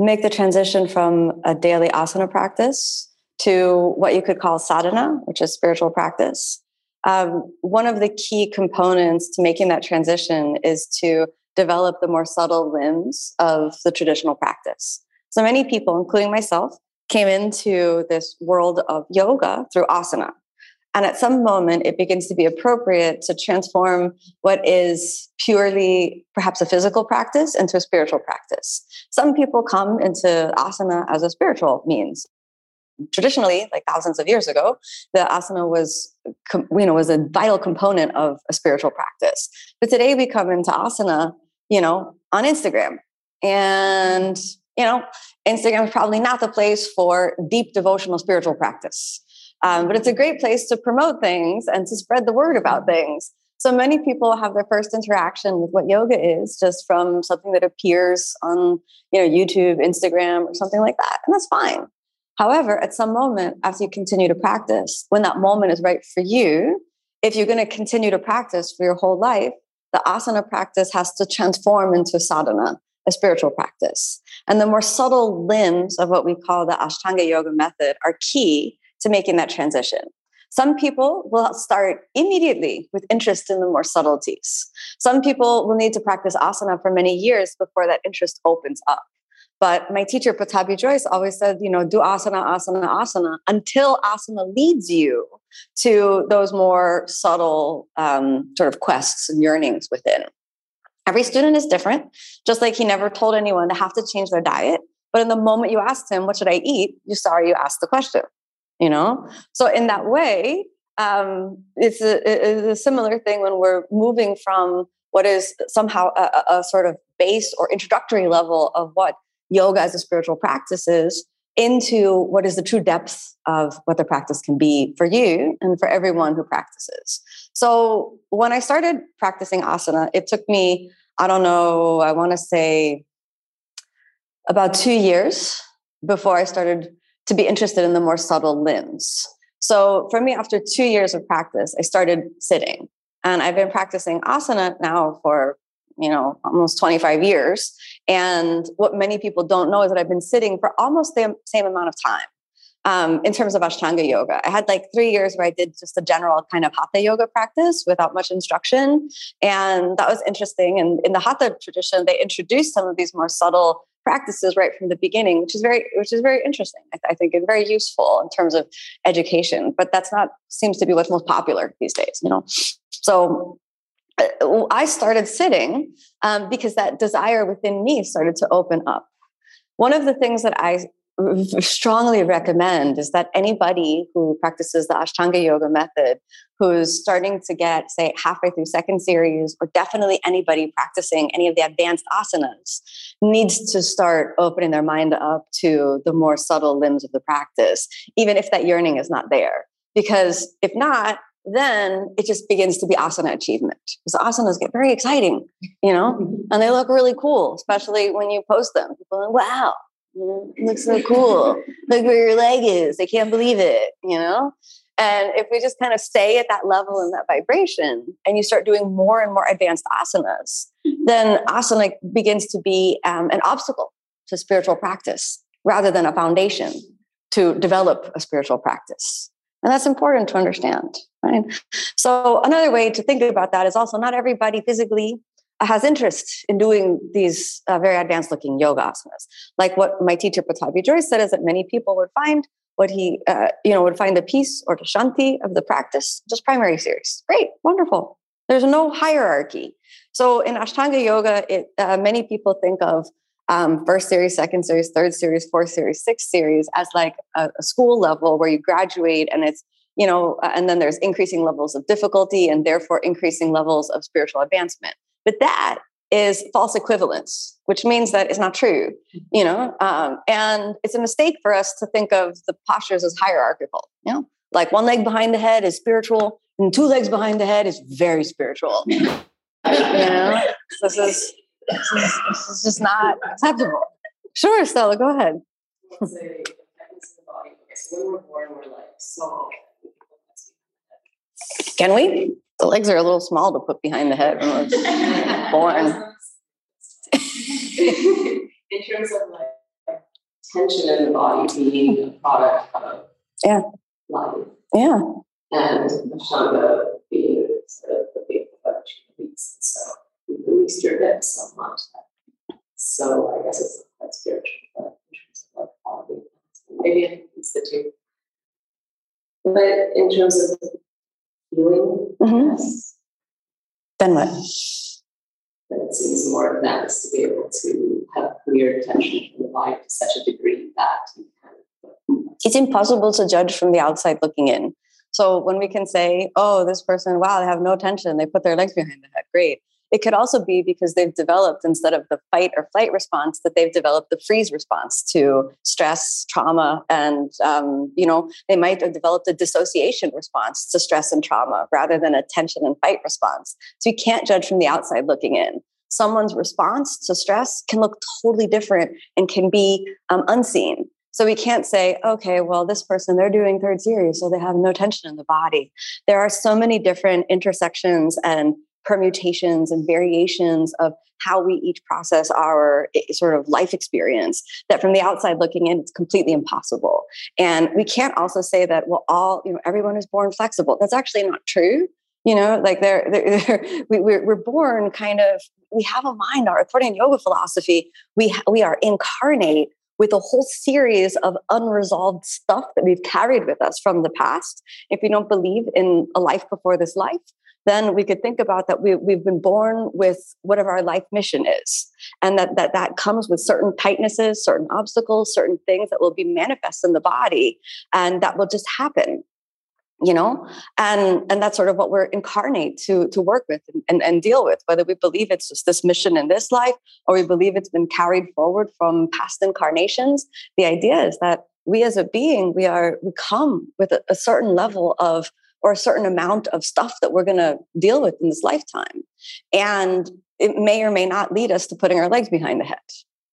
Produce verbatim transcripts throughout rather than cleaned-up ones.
make the transition from a daily asana practice to what you could call sadhana, which is spiritual practice, um, one of the key components to making that transition is to develop the more subtle limbs of the traditional practice. So many people, including myself, came into this world of yoga through asana. And at some moment, it begins to be appropriate to transform what is purely perhaps a physical practice into a spiritual practice. Some people come into asana as a spiritual means. Traditionally, like thousands of years ago, the asana was, you know, was a vital component of a spiritual practice. But today we come into asana, you know, on Instagram. And, you know, Instagram is probably not the place for deep devotional spiritual practice. Um, but it's a great place to promote things and to spread the word about things. So many people have their first interaction with what yoga is just from something that appears on, you know, YouTube, Instagram, or something like that. And that's fine. However, at some moment, after you continue to practice, when that moment is right for you, if you're going to continue to practice for your whole life, the asana practice has to transform into sadhana, a spiritual practice. And the more subtle limbs of what we call the Ashtanga yoga method are key to making that transition. Some people will start immediately with interest in the more subtleties. Some people will need to practice asana for many years before that interest opens up. But my teacher, Pattabhi Jois, always said, you know, do asana, asana, asana, until asana leads you to those more subtle um, sort of quests and yearnings within. Every student is different, just like he never told anyone to have to change their diet. But in the moment you asked him, what should I eat? You saw you asked the question. You know, so in that way, um, it's, a, it's a similar thing when we're moving from what is somehow a, a sort of base or introductory level of what yoga as a spiritual practice is into what is the true depth of what the practice can be for you and for everyone who practices. So when I started practicing asana, it took me, I don't know, I want to say about two years before I started to be interested in the more subtle limbs. So for me, after two years of practice, I started sitting. And I've been practicing asana now for, you know, almost twenty-five years. And what many people don't know is that I've been sitting for almost the same amount of time um, in terms of Ashtanga yoga. I had like three years where I did just a general kind of hatha yoga practice without much instruction. And that was interesting. And in the hatha tradition, they introduced some of these more subtle practices right from the beginning, which is very, which is very interesting, I, th- I think, and very useful in terms of education. But that's not seems to be what's most popular these days, you know. So I started sitting um, because that desire within me started to open up. One of the things that I strongly recommend is that anybody who practices the Ashtanga yoga method, who's starting to get, say, halfway through second series, or definitely anybody practicing any of the advanced asanas, needs to start opening their mind up to the more subtle limbs of the practice, even if that yearning is not there. Because if not, then it just begins to be asana achievement. Because asanas get very exciting, you know, and they look really cool, especially when you post them. People are like, wow. It looks so cool. Look where your leg is. I can't believe it, you know? And if we just kind of stay at that level and that vibration, and you start doing more and more advanced asanas, then asana begins to be um, an obstacle to spiritual practice rather than a foundation to develop a spiritual practice. And that's important to understand, right? So another way to think about that is also not everybody physically has interest in doing these uh, very advanced looking yoga asanas. Like what my teacher Pattabhi Jois said is that many people would find what he, uh, you know, would find the peace or the shanti of the practice, just primary series. Great, wonderful. There's no hierarchy. So in Ashtanga yoga, it, uh, many people think of um, first series, second series, third series, fourth series, sixth series as like a, a school level where you graduate and it's, you know, uh, and then there's increasing levels of difficulty and therefore increasing levels of spiritual advancement. But that is false equivalence, which means that it's not true, you know? Um, and it's a mistake for us to think of the postures as hierarchical, you know? Like one leg behind the head is spiritual and two legs behind the head is very spiritual. You know, this is, this is, this is just not acceptable. Sure, Stella, go ahead. It's a heavens of the body. So when we're born, we're like small. Can we? The legs are a little small to put behind the head when we're born. In terms of like tension in the body being a product of yeah. life. Yeah. And Ashtanga being sort of the big function of these. So we released your neck so much. So I guess it's quite spiritual, but in terms of like quality. Maybe I think it's the two. But in terms of healing, mm-hmm. yes. Then what? Then it seems more advanced to be able to have clear attention from the body to such a degree that you can. It's impossible to judge from the outside looking in. So when we can say, oh, this person, wow, they have no tension, they put their legs behind the head, great. It could also be because they've developed, instead of the fight or flight response, that they've developed the freeze response to stress, trauma, and, um, you know, they might have developed a dissociation response to stress and trauma rather than a tension and fight response. So you can't judge from the outside looking in. Someone's response to stress can look totally different and can be um, unseen. So we can't say, okay, well, this person, they're doing third series, so they have no tension in the body. There are so many different intersections and permutations and variations of how we each process our sort of life experience that from the outside looking in, it's completely impossible. And we can't also say that, well, all, you know, everyone is born flexible. That's actually not true. You know, like they're, they're, they're we, we're, we're born kind of, we have a mind, our, according to yoga philosophy, we, we are incarnate with a whole series of unresolved stuff that we've carried with us from the past. If we don't believe in a life before this life, then we could think about that we, we've been born with whatever our life mission is, and that, that that comes with certain tightnesses, certain obstacles, certain things that will be manifest in the body, and that will just happen, you know? And and that's sort of what we're incarnate to, to work with and, and, and deal with, whether we believe it's just this mission in this life or we believe it's been carried forward from past incarnations. The idea is that we as a being, we are we come with a, a certain level of or a certain amount of stuff that we're going to deal with in this lifetime. And it may or may not lead us to putting our legs behind the head,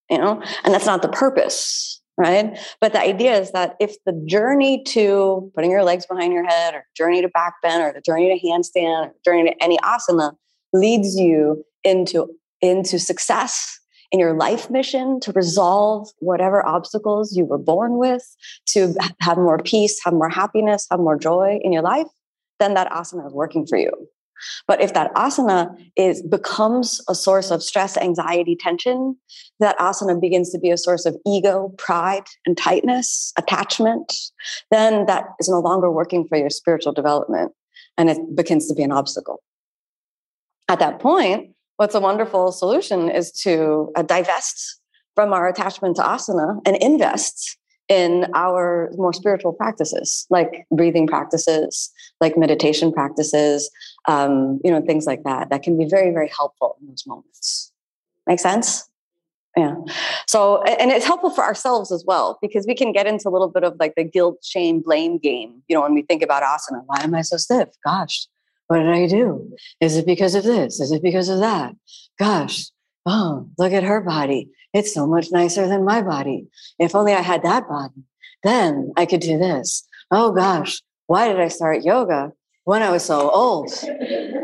you know, and that's not the purpose, right? But the idea is that if the journey to putting your legs behind your head or journey to back bend or the journey to handstand or journey to any asana leads you into, into success in your life mission, to resolve whatever obstacles you were born with, to have more peace, have more happiness, have more joy in your life, then that asana is working for you. But if that asana is becomes a source of stress, anxiety, tension, that asana begins to be a source of ego, pride, and tightness, attachment, then that is no longer working for your spiritual development, and it begins to be an obstacle. At that point, what's a wonderful solution is to uh, divest from our attachment to asana and invest in our more spiritual practices, like breathing practices, like meditation practices, um, you know, things like that, that can be very, very helpful in those moments. Make sense? Yeah. So, and it's helpful for ourselves as well, because we can get into a little bit of like the guilt, shame, blame game, you know, when we think about asana. Why am I so stiff? Gosh. What did I do? Is it because of this? Is it because of that? Gosh, oh, look at her body. It's so much nicer than my body. If only I had that body, then I could do this. Oh gosh, why did I start yoga when I was so old?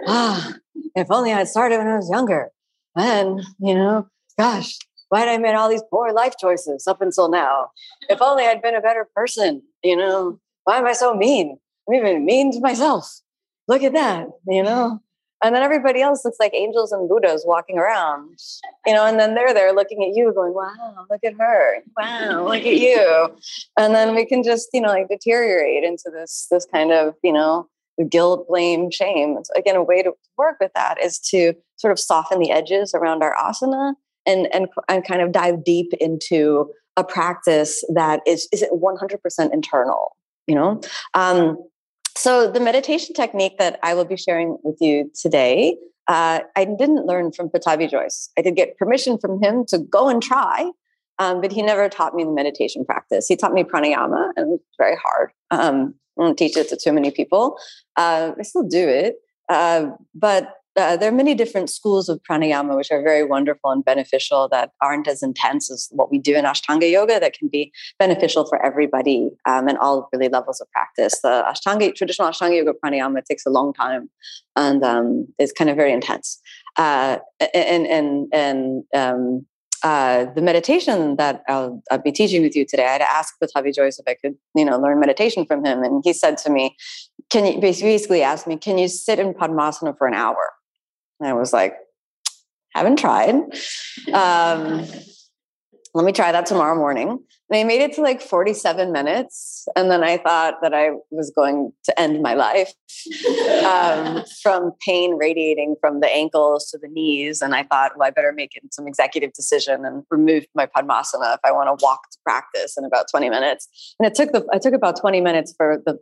Ah, if only I had started when I was younger. Then, you know, gosh, why did I make all these poor life choices up until now? If only I'd been a better person, you know, why am I so mean? I'm even mean to myself. Look at that, you know? And then everybody else looks like angels and Buddhas walking around, you know, and then they're there looking at you going, wow, look at her. Wow, look at you. And then we can just, you know, like deteriorate into this, this kind of, you know, guilt, blame, shame. So again, a way to work with that is to sort of soften the edges around our asana and, and, and kind of dive deep into a practice that is, is it one hundred percent internal, you know? Um, So the meditation technique that I will be sharing with you today, uh, I didn't learn from Pattabhi Jois. I did get permission from him to go and try, um, but he never taught me the meditation practice. He taught me pranayama, and it was very hard. Um, I don't teach it to too many people. Uh, I still do it, uh, but Uh, there are many different schools of pranayama, which are very wonderful and beneficial, that aren't as intense as what we do in Ashtanga yoga, that can be beneficial for everybody um, and all really levels of practice. The Ashtanga, traditional Ashtanga yoga pranayama takes a long time and um, is kind of very intense. Uh, and and, and um, uh, the meditation that I'll, I'll be teaching with you today, I had asked Pattabhi Jois if I could, you know, learn meditation from him. And he said to me, can you basically asked me, can you sit in Padmasana for an hour? And I was like, haven't tried. Um, let me try that tomorrow morning. And I made it to like forty-seven minutes. And then I thought that I was going to end my life um, from pain radiating from the ankles to the knees. And I thought, well, I better make some executive decision and remove my Padmasana if I want to walk to practice in about twenty minutes. And it took the, I took about twenty minutes for the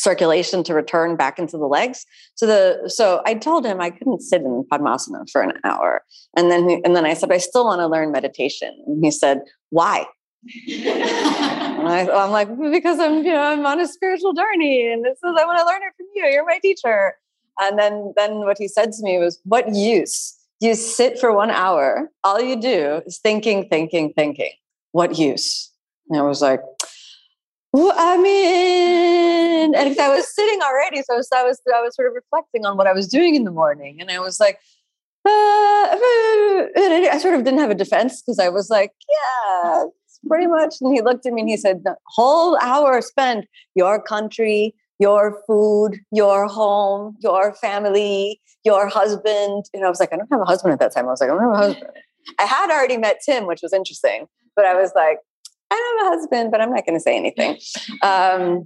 circulation to return back into the legs. So the so I told him I couldn't sit in Padmasana for an hour. And then he, and then I said, I still want to learn meditation. And he said, why? and I, I'm like, because I'm you know I'm on a spiritual journey, and this is I want to learn it from you. You're my teacher. And then then what he said to me was, what use? You sit for one hour. All you do is thinking, thinking, thinking. What use? And I was like, well, I mean, and I was sitting already, so I was, I was I was sort of reflecting on what I was doing in the morning, and I was like, uh, I sort of didn't have a defense because I was like, yeah, pretty much. And he looked at me and he said, the whole hour spent your country, your food, your home, your family, your husband. And I was like, I don't have a husband at that time. I was like, I don't have a husband. I had already met Tim, which was interesting, but I was like, I don't have a husband, but I'm not going to say anything. Um,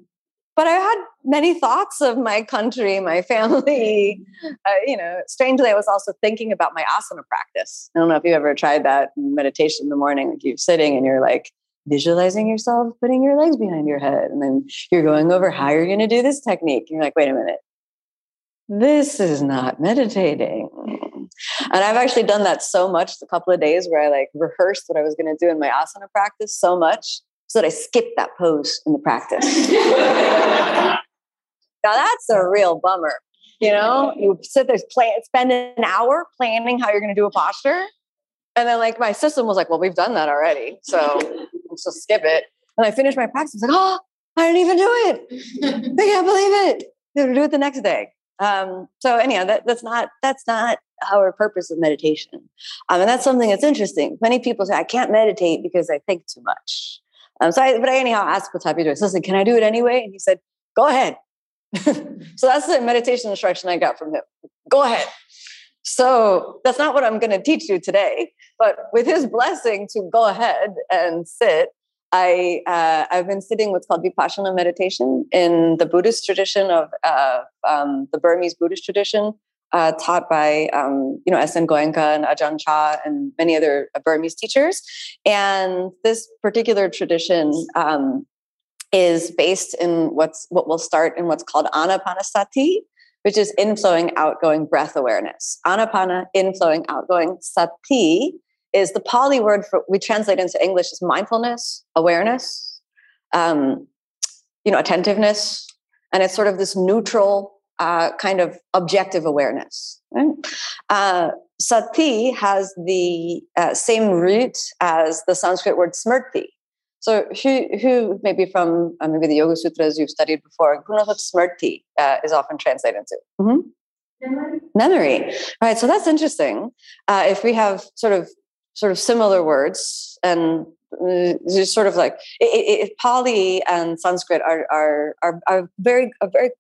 but I had many thoughts of my country, my family. Uh, you know, strangely, I was also thinking about my asana practice. I don't know if you ever tried that meditation in the morning. Like you're sitting and you're like visualizing yourself, putting your legs behind your head. And then you're going over how you're going to do this technique. And you're like, wait a minute. This is not meditating. And I've actually done that so much the couple of days where I like rehearsed what I was going to do in my asana practice so much so that I skipped that pose in the practice. Now that's a real bummer. You know, you sit there, play, spend an hour planning how you're going to do a posture. And then like my system was like, well, we've done that already. So let's just skip it. And I finished my practice. I was like, oh, I didn't even do it. I can't believe it. They would do it the next day. Um, so anyhow, that, that's not, that's not our purpose of meditation. Um, and that's something that's interesting. Many people say, I can't meditate because I think too much. Um, so I, but I anyhow asked Pattabhi Jois, listen, can I do it anyway? And he said, go ahead. So that's the meditation instruction I got from him. Go ahead. So that's not what I'm going to teach you today, but with his blessing to go ahead and sit, I, uh, I've been sitting what's called Vipassana meditation in the Buddhist tradition of uh, um, the Burmese Buddhist tradition, uh, taught by, um, you know, S N Goenka and Ajahn Chah and many other Burmese teachers. And this particular tradition um, is based in what's what will start in what's called Anapanasati, which is inflowing, outgoing breath awareness. Anapana, inflowing, outgoing. Sati is the Pali word for, we translate into English as mindfulness, awareness, um, you know, attentiveness. And it's sort of this neutral uh, kind of objective awareness. Right? Uh, sati has the uh, same root as the Sanskrit word smriti. So who, who maybe from uh, maybe the Yoga Sutras you've studied before, who knows what smriti uh, is often translated into? Mm-hmm. Memory. Memory. All right, so that's interesting. Uh, if we have sort of sort of similar words, and uh, just sort of like it, it, Pali and Sanskrit are are are, are very are very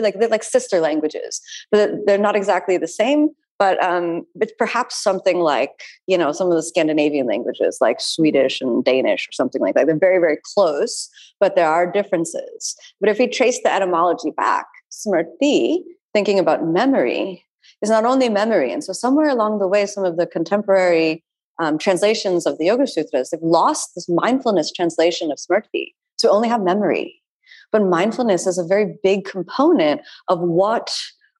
like they're like sister languages, but they're not exactly the same. But um, it's perhaps something like you know some of the Scandinavian languages, like Swedish and Danish, or something like that. They're very very close, but there are differences. But if we trace the etymology back, smriti, thinking about memory, is not only memory, and so somewhere along the way, some of the contemporary Um, translations of the Yoga Sutras, they've lost this mindfulness translation of smriti to only have memory, But mindfulness is a very big component of what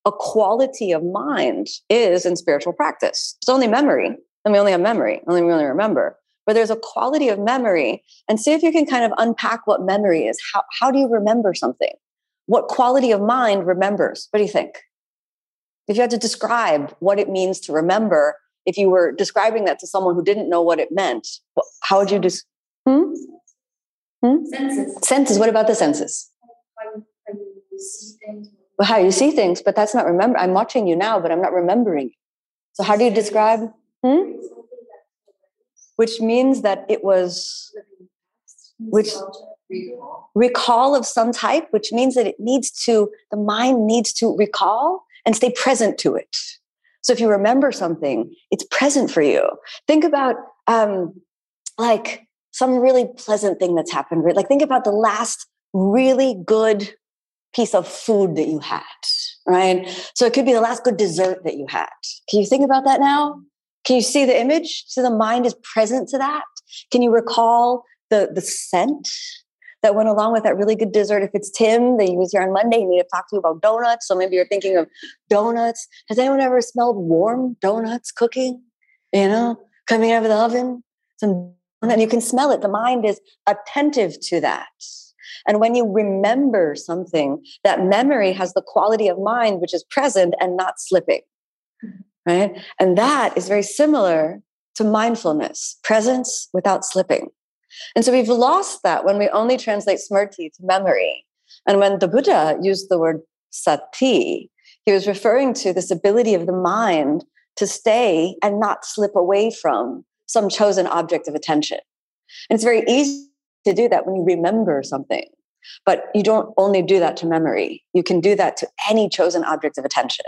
a quality of mind is in spiritual practice. It's only memory. And we only have memory. Only we only remember. But there's a quality of memory. And see if you can kind of unpack what memory is. How, how do you remember something? What quality of mind remembers? What do you think? If you had to describe what it means to remember, if you were describing that to someone who didn't know what it meant, how would you just? Des- hmm? Hmm? Senses. Senses. What about the senses? How you, how you see things. Well, how you see things, but that's not remember. I'm watching you now, but I'm not remembering. So how do you describe? Hmm? Which means that it was, which recall of some type, which means that it needs to, the mind needs to recall and stay present to it. So if you remember something, it's present for you. Think about um, like some really pleasant thing that's happened. Right? Like think about the last really good piece of food that you had, right? So it could be the last good dessert that you had. Can you think about that now? Can you see the image? So the mind is present to that. Can you recall the, the scent that went along with that really good dessert? If it's Tim, that he was here on Monday, he needed to talk to you about donuts. So maybe you're thinking of donuts. Has anyone ever smelled warm donuts cooking? You know, coming out of the oven? Some, and you can smell it. The mind is attentive to that. And when you remember something, that memory has the quality of mind, which is present and not slipping. Right? And that is very similar to mindfulness, presence without slipping. And so we've lost that when we only translate smriti to memory. And when the Buddha used the word sati, he was referring to this ability of the mind to stay and not slip away from some chosen object of attention. And it's very easy to do that when you remember something, but you don't only do that to memory. You can do that to any chosen object of attention.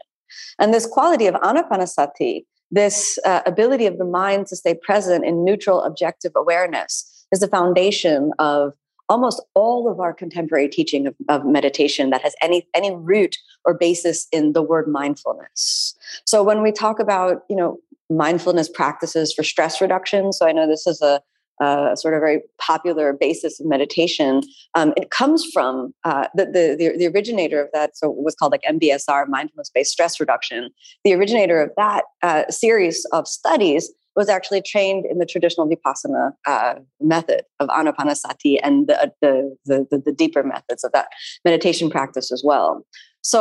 And this quality of anapanasati, this uh, ability of the mind to stay present in neutral objective awareness, is the foundation of almost all of our contemporary teaching of, of meditation that has any any root or basis in the word mindfulness. So when we talk about, you know, mindfulness practices for stress reduction, so I know this is a Uh, sort of very popular basis of meditation. Um, it comes from uh, the, the the originator of that. So it was called like M B S R, mindfulness-based stress reduction. The originator of that uh, series of studies was actually trained in the traditional Vipassana uh, method of Anapanasati and the the, the the the deeper methods of that meditation practice as well. So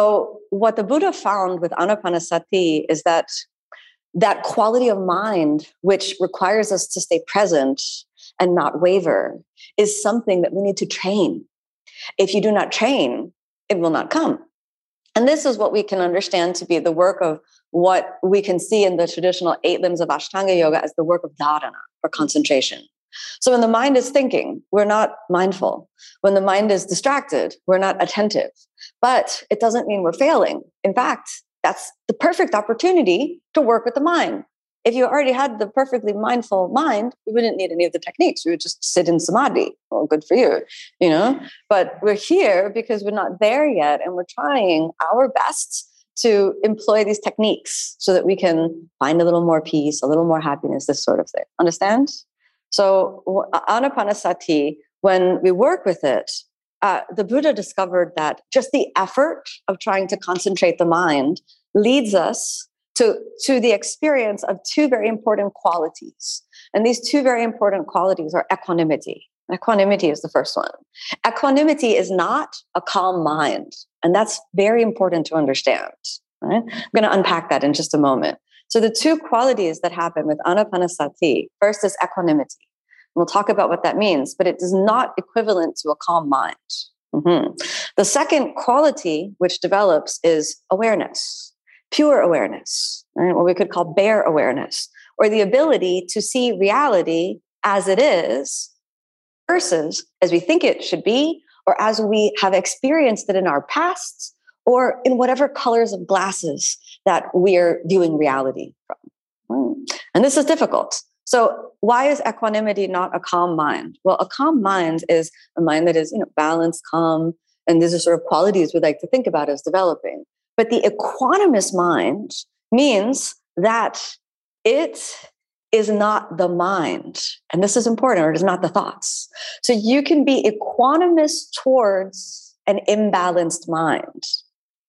what the Buddha found with Anapanasati is that that quality of mind, which requires us to stay present and not waver, is something that we need to train. If you do not train, it will not come. And this is what we can understand to be the work of what we can see in the traditional eight limbs of Ashtanga yoga as the work of dharana, or concentration. So when the mind is thinking, we're not mindful. When the mind is distracted, we're not attentive. But it doesn't mean we're failing. In fact, that's the perfect opportunity to work with the mind. If you already had the perfectly mindful mind, we wouldn't need any of the techniques. We would just sit in samadhi. Well, good for you, you know. But we're here because we're not there yet, and we're trying our best to employ these techniques so that we can find a little more peace, a little more happiness, this sort of thing. Understand? So Anapanasati, when we work with it, uh, the Buddha discovered that just the effort of trying to concentrate the mind leads us to, to the experience of two very important qualities. And these two very important qualities are equanimity. Equanimity is the first one. Equanimity is not a calm mind. And that's very important to understand. Right? I'm going to unpack that in just a moment. So the two qualities that happen with Anapanasati, first is equanimity. We'll talk about what that means, but it is not equivalent to a calm mind. Mm-hmm. The second quality which develops is awareness, pure awareness, right? What we could call bare awareness, or the ability to see reality as it is versus as we think it should be, or as we have experienced it in our pasts, or in whatever colors of glasses that we're viewing reality from. Mm. And this is difficult. So why is equanimity not a calm mind? Well, a calm mind is a mind that is, you know, balanced, calm, and these are sort of qualities we like to think about as developing. But the equanimous mind means that it is not the mind. And this is important, or it is not the thoughts. So you can be equanimous towards an imbalanced mind.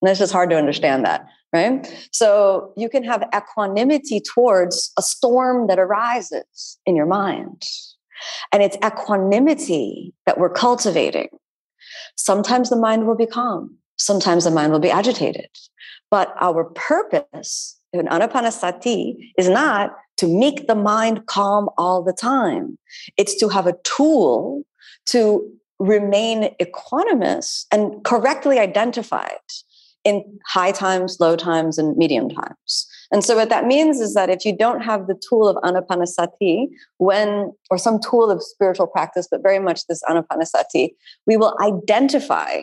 And it's just hard to understand that, right? So you can have equanimity towards a storm that arises in your mind. And it's equanimity that we're cultivating. Sometimes the mind will be calm. Sometimes the mind will be agitated. But our purpose in Anapanasati is not to make the mind calm all the time. It's to have a tool to remain equanimous and correctly identified in high times, low times, and medium times. And so what that means is that if you don't have the tool of Anapanasati, when, or some tool of spiritual practice, but very much this Anapanasati, we will identify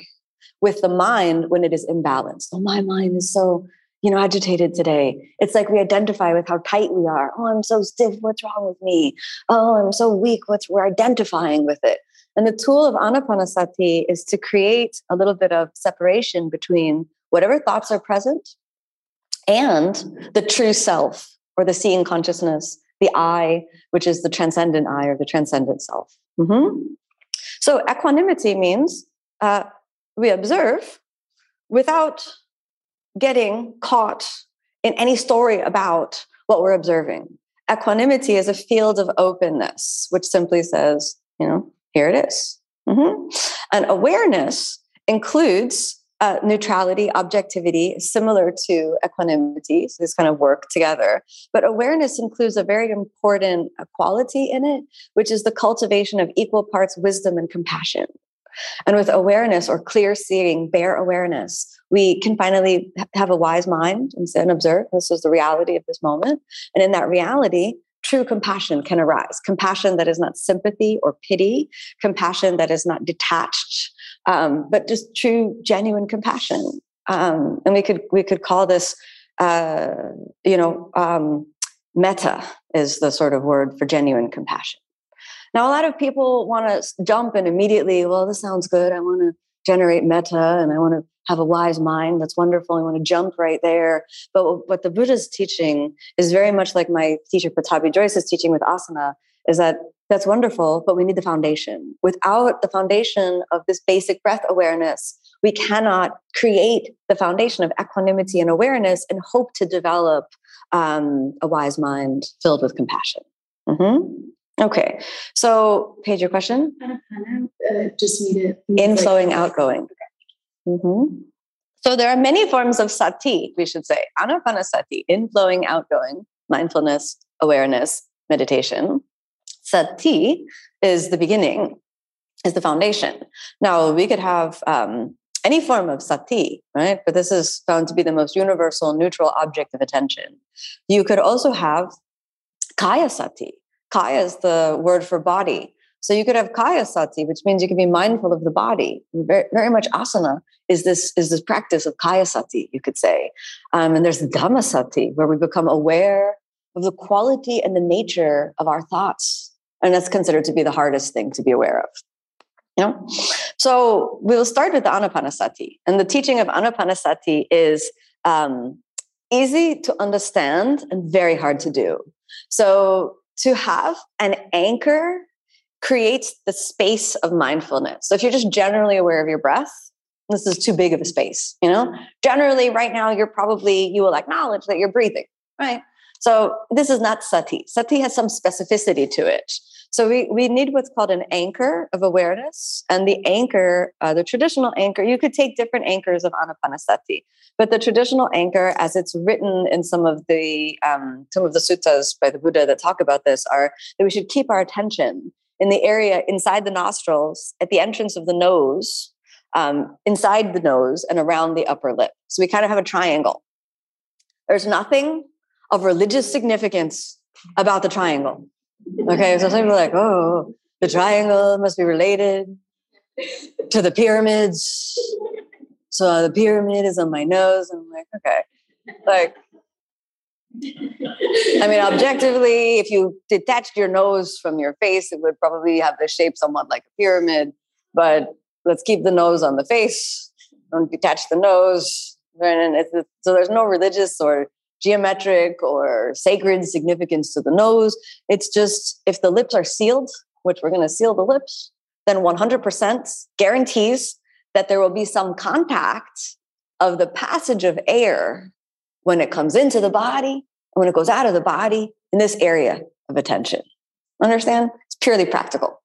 with the mind when it is imbalanced. Oh, my mind is so, you know, agitated today. It's like we identify with how tight we are. Oh, I'm so stiff. What's wrong with me? Oh, I'm so weak. What's, we're identifying with it. And the tool of Anapanasati is to create a little bit of separation between whatever thoughts are present and the true self or the seeing consciousness, the I, which is the transcendent I or the transcendent self. Mm-hmm. So equanimity means uh, we observe without getting caught in any story about what we're observing. Equanimity is a field of openness, which simply says, you know, here it is. Mm-hmm. And awareness includes Uh, neutrality, objectivity, similar to equanimity. So these kind of work together. But awareness includes a very important quality in it, which is the cultivation of equal parts wisdom and compassion. And with awareness or clear seeing, bare awareness, we can finally have a wise mind and sit and observe. This is the reality of this moment. And in that reality, true compassion can arise. Compassion that is not sympathy or pity, compassion that is not detached, um, but just true, genuine compassion. Um, and we could we could call this, uh, you know, um, metta is the sort of word for genuine compassion. Now, a lot of people want to jump and immediately, well, this sounds good. I want to generate metta and I want to have a wise mind. That's wonderful. I want to jump right there. But what the Buddha's teaching is very much like my teacher Pattabhi Jois is teaching with asana, is that that's wonderful, but we need the foundation. Without the foundation of this basic breath awareness, we cannot create the foundation of equanimity and awareness and hope to develop um, a wise mind filled with compassion. Mm-hmm. Okay, so Paige, your question? Uh, just need it. Inflowing, like, outgoing. Mm-hmm. So there are many forms of sati, we should say. Anapanasati, inflowing, outgoing, mindfulness, awareness, meditation. Sati is the beginning, is the foundation. Now, we could have um, any form of sati, right? But this is found to be the most universal, neutral object of attention. You could also have kaya sati. Kaya is the word for body. So you could have kaya sati, which means you can be mindful of the body. Very, very much asana is this is this practice of kaya sati, you could say. Um, and there's dhamma sati, where we become aware of the quality and the nature of our thoughts. And that's considered to be the hardest thing to be aware of. You know? So we will start with the Anapanasati. And the teaching of Anapanasati is um, easy to understand and very hard to do. So to have an anchor creates the space of mindfulness. So if you're just generally aware of your breath, this is too big of a space, you know? Generally, right now, you're probably, you will acknowledge that you're breathing, right? So this is not sati. Sati has some specificity to it. So we, we need what's called an anchor of awareness. And the anchor, uh, the traditional anchor, you could take different anchors of Anapanasati, but the traditional anchor, as it's written in some of the um, some of the suttas by the Buddha that talk about this, are that we should keep our attention in the area inside the nostrils, at the entrance of the nose, um, inside the nose, and around the upper lip. So we kind of have a triangle. There's nothing of religious significance about the triangle. Okay, so some people are like, oh, the triangle must be related to the pyramids. So the pyramid is on my nose. And I'm like, okay. Like, I mean, objectively, if you detached your nose from your face, it would probably have the shape somewhat like a pyramid. But let's keep the nose on the face. Don't detach the nose. And it's, it's, so there's no religious or geometric or sacred significance to the nose. It's just, if the lips are sealed, which we're going to seal the lips, then one hundred percent guarantees that there will be some contact of the passage of air when it comes into the body and when it goes out of the body in this area of attention. Understand? It's purely practical.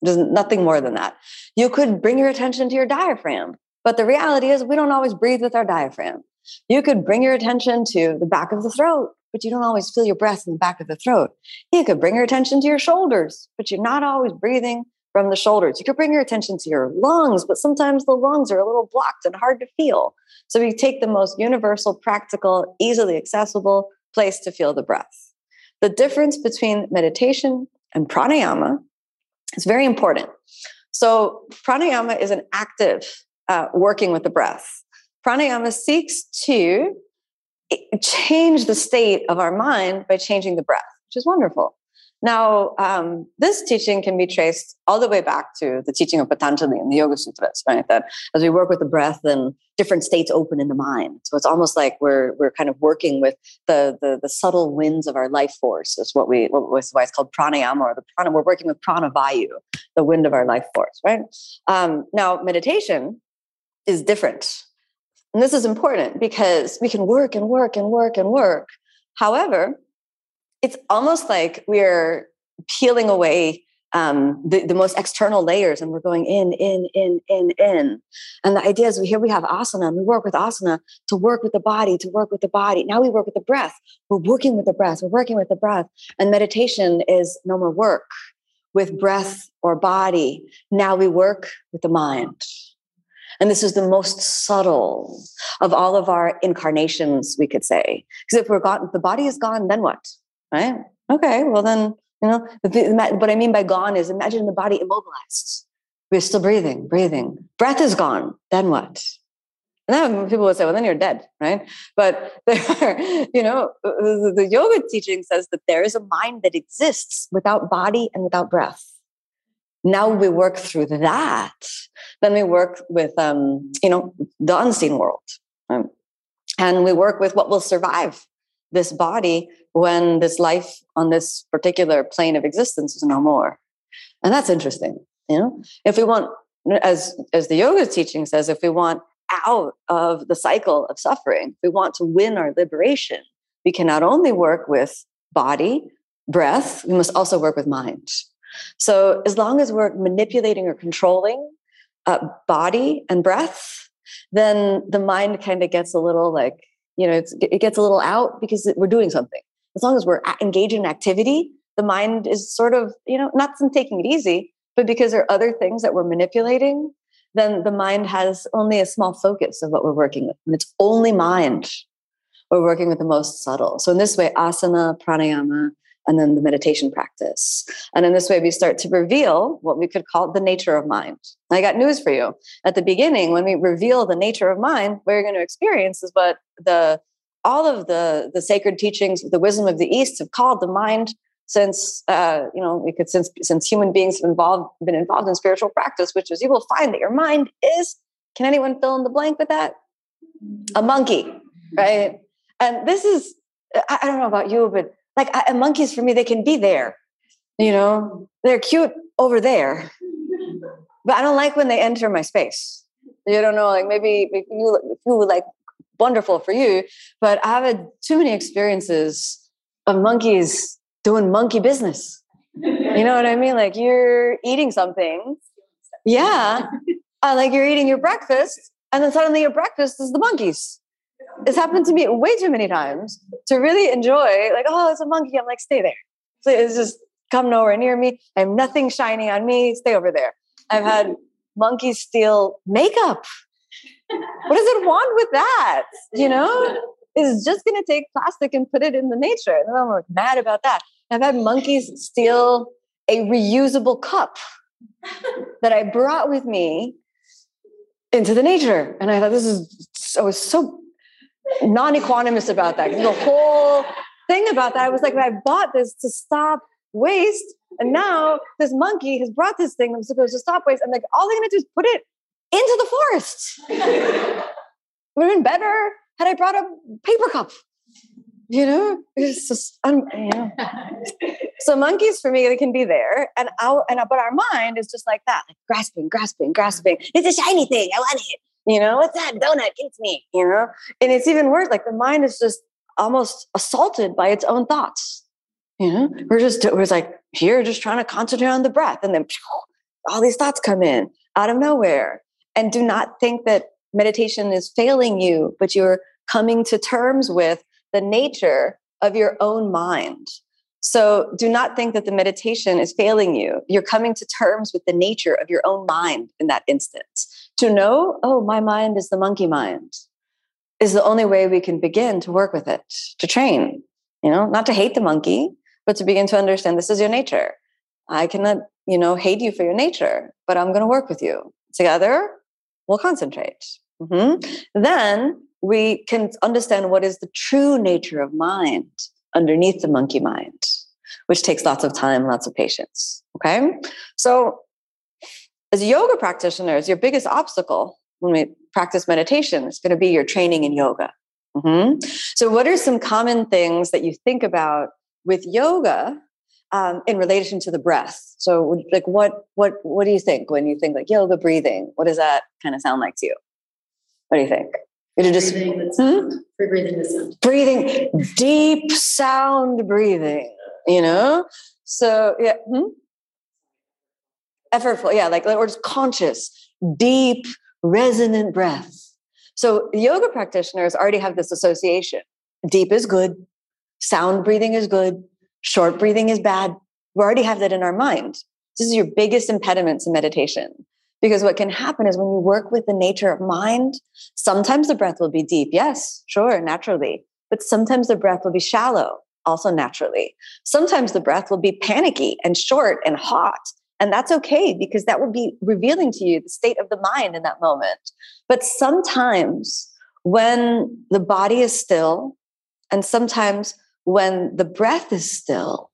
There's nothing more than that. You could bring your attention to your diaphragm, but the reality is we don't always breathe with our diaphragm. You could bring your attention to the back of the throat, but you don't always feel your breath in the back of the throat. You could bring your attention to your shoulders, but you're not always breathing from the shoulders. You could bring your attention to your lungs, but sometimes the lungs are a little blocked and hard to feel. So we take the most universal, practical, easily accessible place to feel the breath. The difference between meditation and pranayama is very important. So pranayama is an active uh, working with the breath. Pranayama seeks to change the state of our mind by changing the breath, which is wonderful. Now, um, this teaching can be traced all the way back to the teaching of Patanjali in the Yoga Sutras, right? That as we work with the breath, then different states open in the mind. So it's almost like we're we're kind of working with the the, the subtle winds of our life force. Is what we what was why it's called pranayama, or the prana. We're working with pranavayu, the wind of our life force, right? Um, now, meditation is different, and this is important because we can work and work and work and work. However, it's almost like we're peeling away um, the, the most external layers, and we're going in, in, in, in, in. And the idea is we, here we have asana, and we work with asana to work with the body, to work with the body. Now we work with the breath. We're working with the breath. We're working with the breath. And meditation is no more work with breath or body. Now we work with the mind. And this is the most subtle of all of our incarnations, we could say. Because if we're gone, if the body is gone, then what? Right? Okay, well then, you know, the, the, what I mean by gone is imagine the body immobilized. We're still breathing, breathing. Breath is gone. Then what? And then people would say, well, then you're dead, right? But there are, you know, the, the yoga teaching says that there is a mind that exists without body and without breath. Now we work through that. Then we work with, um, you know, the unseen world. Right? And we work with what will survive this body when this life on this particular plane of existence is no more. And that's interesting. You know, if we want, as, as the yoga teaching says, if we want out of the cycle of suffering, if we want to win our liberation, we can not only work with body, breath, we must also work with mind. So as long as we're manipulating or controlling uh, body and breath, then the mind kind of gets a little like, you know, it's, it gets a little out because we're doing something. As long as we're engaged in activity, the mind is sort of, you know, not from taking it easy, but because there are other things that we're manipulating, then the mind has only a small focus of what we're working with. And it's only mind. We're working with the most subtle. So in this way, asana, pranayama, and then the meditation practice. And in this way, we start to reveal what we could call the nature of mind. I got news for you. At the beginning, when we reveal the nature of mind, what you're going to experience is what the all of the, the sacred teachings, the wisdom of the East have called the mind since, uh, you know, we could since since human beings have involved, been involved in spiritual practice, which is you will find that your mind is, can anyone fill in the blank with that? A monkey, right? And this is, I, I don't know about you, but like I, monkeys for me, they can be there, you know, they're cute over there, but I don't like when they enter my space. You don't know, like maybe if you, if you like wonderful for you, but I have had too many experiences of monkeys doing monkey business. You know what I mean? Like you're eating something. Yeah. Uh, like you're eating your breakfast and then suddenly your breakfast is the monkeys. It's happened to me way too many times to really enjoy, like, oh, it's a monkey. I'm like, stay there. So it's just come nowhere near me. I have nothing shiny on me. Stay over there. I've had monkeys steal makeup. What does it want with that? You know, it's just going to take plastic and put it in the nature. And I'm like mad about that. I've had monkeys steal a reusable cup that I brought with me into the nature. And I thought this is, I was so non-equanimous about that. The whole thing about that, I was like, I bought this to stop waste. And now this monkey has brought this thing that was supposed to stop waste. I'm like, all they're going to do is put it into the forest. It would have been better had I brought a paper cup. You know, it's just, I'm, you know. So monkeys for me, they can be there, and our and but our mind is just like that, like grasping, grasping, grasping. It's a shiny thing. I want it. You know, what's that donut? It's me. You know, and it's even worse. Like the mind is just almost assaulted by its own thoughts. You know, we're just we're just like here, just trying to concentrate on the breath, and then all these thoughts come in out of nowhere. And do not think that meditation is failing you, but you're coming to terms with the nature of your own mind. So do not think that the meditation is failing you. You're coming to terms with the nature of your own mind in that instance. To know, oh, my mind is the monkey mind, is the only way we can begin to work with it, to train, you know, not to hate the monkey, but to begin to understand this is your nature. I cannot, you know, hate you for your nature, but I'm going to work with you. Together, we'll concentrate. Mm-hmm. Then we can understand what is the true nature of mind underneath the monkey mind, which takes lots of time, lots of patience. Okay. So as yoga practitioners, your biggest obstacle when we practice meditation is going to be your training in yoga. Mm-hmm. So what are some common things that you think about with yoga Um, in relation to the breath? So like, what, what, what do you think when you think like yoga breathing? What does that kind of sound like to you? What do you think? You're just breathing with sound. Hmm? Breathing with sound. Breathing, deep sound breathing, you know? So yeah. Hmm? Effortful. Yeah. Like, or just conscious, deep, resonant breath. So yoga practitioners already have this association. Deep is good. Sound breathing is good. Short breathing is bad. We already have that in our mind. This is your biggest impediment to meditation. Because what can happen is when you work with the nature of mind, sometimes the breath will be deep. Yes, sure, naturally. But sometimes the breath will be shallow, also naturally. Sometimes the breath will be panicky and short and hot. And that's okay, because that will be revealing to you the state of the mind in that moment. But sometimes when the body is still, and sometimes when the breath is still,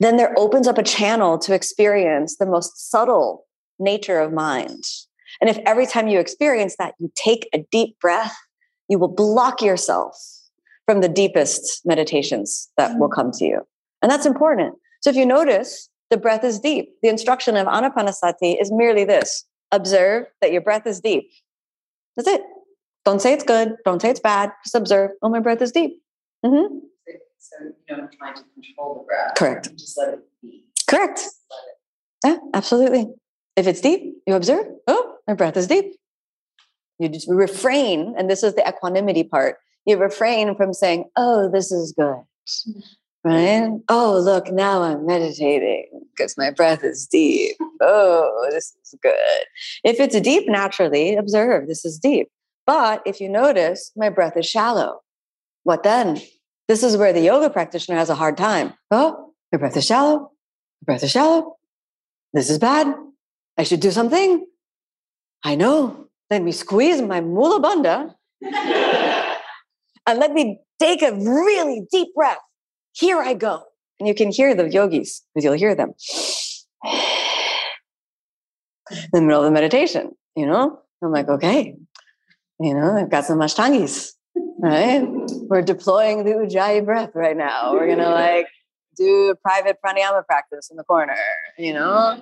then there opens up a channel to experience the most subtle nature of mind. And if every time you experience that, you take a deep breath, you will block yourself from the deepest meditations that will come to you. And that's important. So if you notice the breath is deep, the instruction of Anapanasati is merely this: observe that your breath is deep. That's it. Don't say it's good. Don't say it's bad. Just observe, oh, my breath is deep. Mm-hmm. So you don't try to control the breath. Correct. Just let it be. Correct. Just let it. Yeah, absolutely. If it's deep, you observe, oh, my breath is deep. You just refrain, and this is the equanimity part. You refrain from saying, oh, this is good, right? Oh, look, now I'm meditating because my breath is deep. Oh, this is good. If it's deep naturally, observe, this is deep. But if you notice, my breath is shallow, what then? This is where the yoga practitioner has a hard time. Oh, your breath is shallow. Your breath is shallow. This is bad. I should do something. I know. Let me squeeze my mula bandha and let me take a really deep breath. Here I go. And you can hear the yogis, because you'll hear them in the middle of the meditation, you know? I'm like, okay, you know, I've got some ashtangis. Right? We're deploying the Ujjayi breath right now. We're going to like do a private pranayama practice in the corner, you know?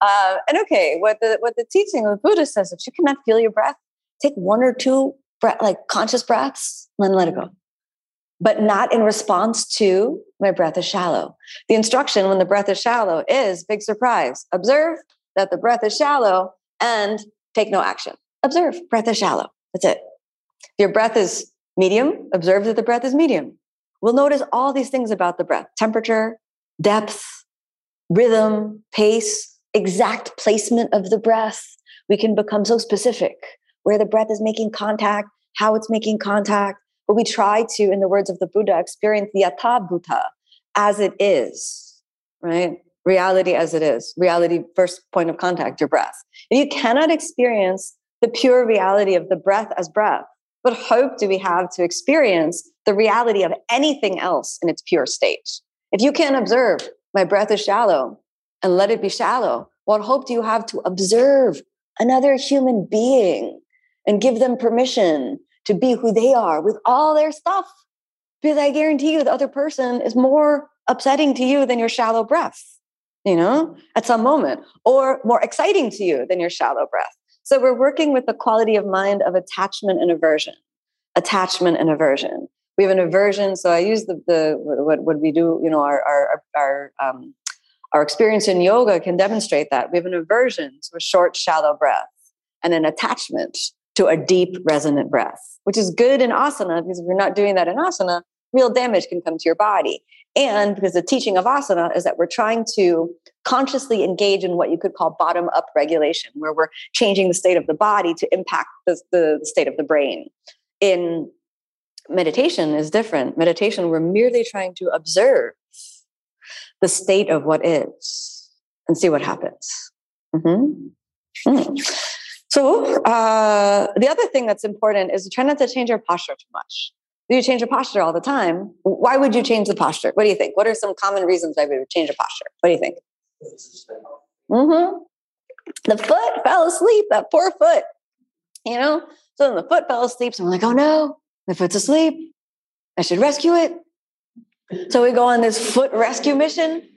Uh, and okay, what the what the teaching of the Buddha says, if you cannot feel your breath, take one or two breath, like conscious breaths, and then let it go. But not in response to my breath is shallow. The instruction when the breath is shallow is, big surprise, observe that the breath is shallow and take no action. Observe, breath is shallow. That's it. If your breath is medium, observe that the breath is medium. We'll notice all these things about the breath: temperature, depth, rhythm, pace, exact placement of the breath. We can become so specific where the breath is making contact, how it's making contact. But we try to, in the words of the Buddha, experience the yatha bhuta as it is, right? Reality as it is. Reality, first point of contact, your breath. If you cannot experience the pure reality of the breath as breath, what hope do we have to experience the reality of anything else in its pure state? If you can't observe, my breath is shallow, and let it be shallow, what hope do you have to observe another human being and give them permission to be who they are with all their stuff? Because I guarantee you the other person is more upsetting to you than your shallow breath, you know, at some moment, or more exciting to you than your shallow breath. So we're working with the quality of mind of attachment and aversion, attachment and aversion. We have an aversion. So I use the, the what, what we do, you know, our, our, our, um, our experience in yoga can demonstrate that. We have an aversion to a short, shallow breath and an attachment to a deep, resonant breath, which is good in asana, because if you're not doing that in asana, real damage can come to your body. And because the teaching of asana is that we're trying to consciously engage in what you could call bottom-up regulation, where we're changing the state of the body to impact the, the state of the brain. In meditation is different. Meditation, we're merely trying to observe the state of what is and see what happens. Mm-hmm. Mm. So uh, the other thing that's important is try not to change your posture too much. You change your posture all the time. Why would you change the posture? What do you think? What are some common reasons why we would change a posture? What do you think? Mm-hmm. The foot fell asleep, that poor foot, you know? So then the foot fell asleep. So I'm like, oh no, my foot's asleep. I should rescue it. So we go on this foot rescue mission.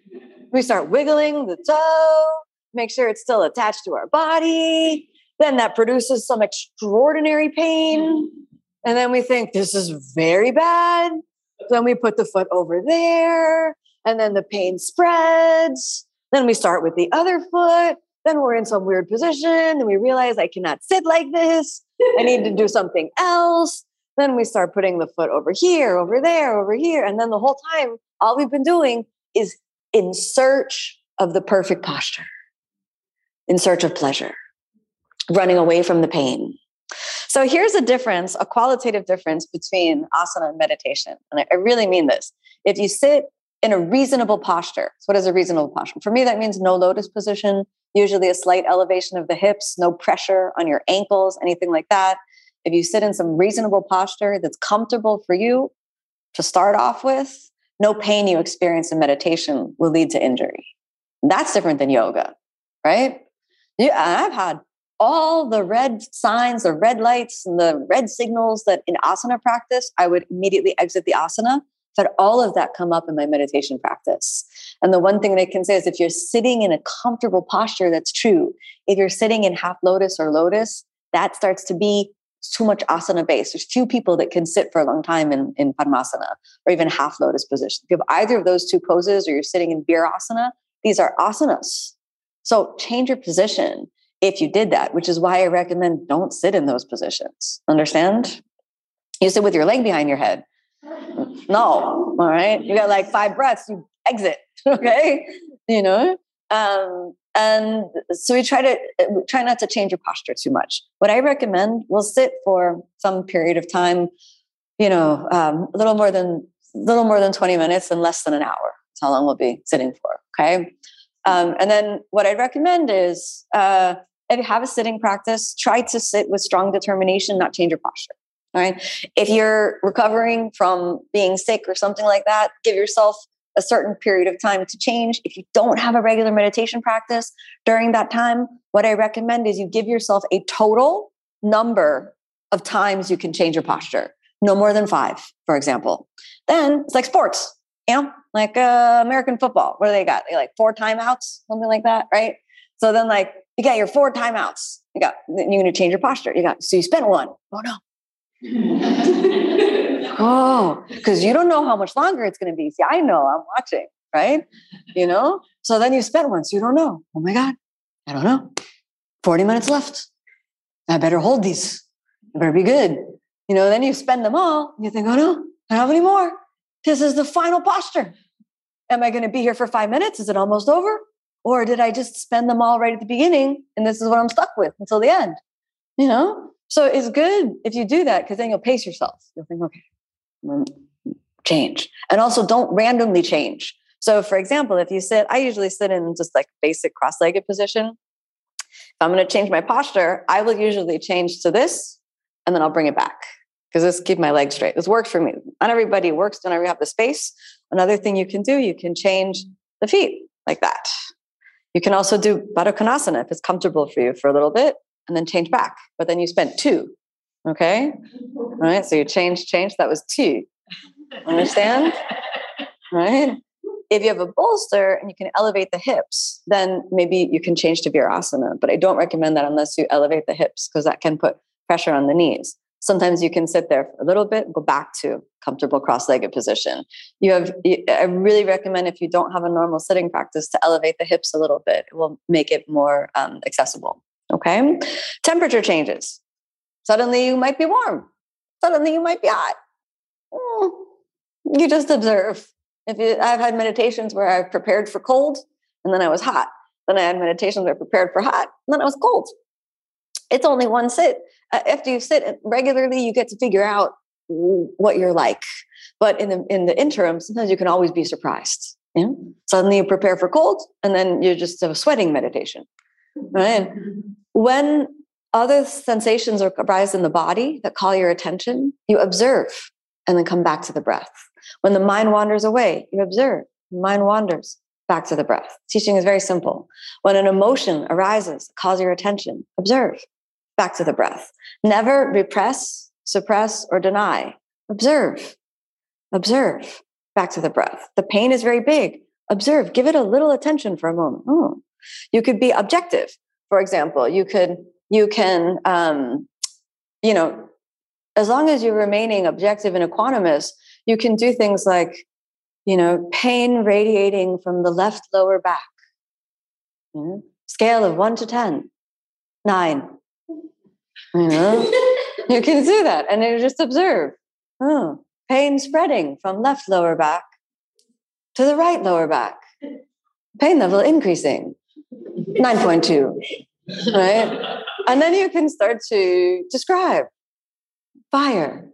We start wiggling the toe, make sure it's still attached to our body. Then that produces some extraordinary pain. And then we think, this is very bad. Then we put the foot over there. And then the pain spreads. Then we start with the other foot. Then we're in some weird position. And we realize I cannot sit like this. I need to do something else. Then we start putting the foot over here, over there, over here. And then the whole time, all we've been doing is in search of the perfect posture, in search of pleasure, running away from the pain. So here's a difference, a qualitative difference between asana and meditation. And I really mean this. If you sit in a reasonable posture, so what is a reasonable posture? For me, that means no lotus position, usually a slight elevation of the hips, no pressure on your ankles, anything like that. If you sit in some reasonable posture that's comfortable for you to start off with, no pain you experience in meditation will lead to injury. That's different than yoga, right? Yeah, I've had all the red signs, the red lights, and the red signals that in asana practice, I would immediately exit the asana. But all of that come up in my meditation practice. And the one thing they can say is if you're sitting in a comfortable posture, that's true. If you're sitting in half lotus or lotus, that starts to be too much asana based. There's few people that can sit for a long time in, in Padmasana or even half lotus position. If you have either of those two poses or you're sitting in Virasana, these are asanas. So change your position. If you did that, which is why I recommend don't sit in those positions. Understand? You sit with your leg behind your head. No. All right. You got like five breaths, you exit. Okay. You know? Um, and so we try to try not to change your posture too much. What I recommend, we'll sit for some period of time, you know, um, a little more than, little more than twenty minutes and less than an hour. That's how long we'll be sitting for. Okay. Um, and then what I'd recommend is uh, if you have a sitting practice, try to sit with strong determination, not change your posture. All right. If you're recovering from being sick or something like that, give yourself a certain period of time to change. If you don't have a regular meditation practice during that time, what I recommend is you give yourself a total number of times you can change your posture. No more than five, for example. Then it's like sports, you know? Like uh, American football, what do they got? They like four timeouts, something like that, right? So then, like you got your four timeouts. You got you're going to change your posture. You got so you spent one. Oh no! Oh, because you don't know how much longer it's going to be. See, I know. I'm watching, right? You know. So then you spent one. So you don't know. Oh my God, I don't know. Forty minutes left. I better hold these. I better be good. You know. Then you spend them all. And you think, oh no, I don't have any more. This is the final posture. Am I going to be here for five minutes? Is it almost over? Or did I just spend them all right at the beginning? And this is what I'm stuck with until the end, you know? So it's good if you do that, because then you'll pace yourself. You'll think, okay, change. And also don't randomly change. So for example, if you sit, I usually sit in just like basic cross-legged position. If I'm going to change my posture, I will usually change to this, and then I'll bring it back. Because this keep my legs straight. This works for me. Not everybody works whenever you have the space. Another thing you can do, you can change the feet like that. You can also do Baddha Konasana if it's comfortable for you for a little bit and then change back. But then you spent two. Okay. All right. So you change, change. That was two. Understand? Right. if you have a bolster and you can elevate the hips, then maybe you can change to Virasana. But I don't recommend that unless you elevate the hips, because that can put pressure on the knees. Sometimes you can sit there for a little bit, go back to comfortable cross-legged position. You have, I really recommend, if you don't have a normal sitting practice, to elevate the hips a little bit. It will make it more um, accessible. Okay. Temperature changes. Suddenly you might be warm. Suddenly you might be hot. Mm, you just observe. If you, I've had meditations where I've prepared for cold and then I was hot. Then I had meditations where I prepared for hot and then I was cold. It's only one sit. Uh, after you sit regularly, you get to figure out what you're like. But in the in the interim, sometimes you can always be surprised. You know? Suddenly you prepare for cold, and then you just have a sweating meditation. Right? When other sensations arise in the body that call your attention, you observe and then come back to the breath. When the mind wanders away, you observe. The mind wanders back to the breath. Teaching is very simple. When an emotion arises, calls your attention, observe. Back to the breath. Never repress, suppress, or deny. Observe. Observe. Back to the breath. The pain is very big. Observe. Give it a little attention for a moment. Oh. You could be objective. For example, you could, you can, um, you know, as long as you're remaining objective and equanimous, you can do things like, you know, pain radiating from the left lower back. You know? Scale of one to ten. Nine. You know, you can do that, and you just observe. Oh, pain spreading from left lower back to the right lower back. Pain level increasing, nine point two, right? And then you can start to describe fire,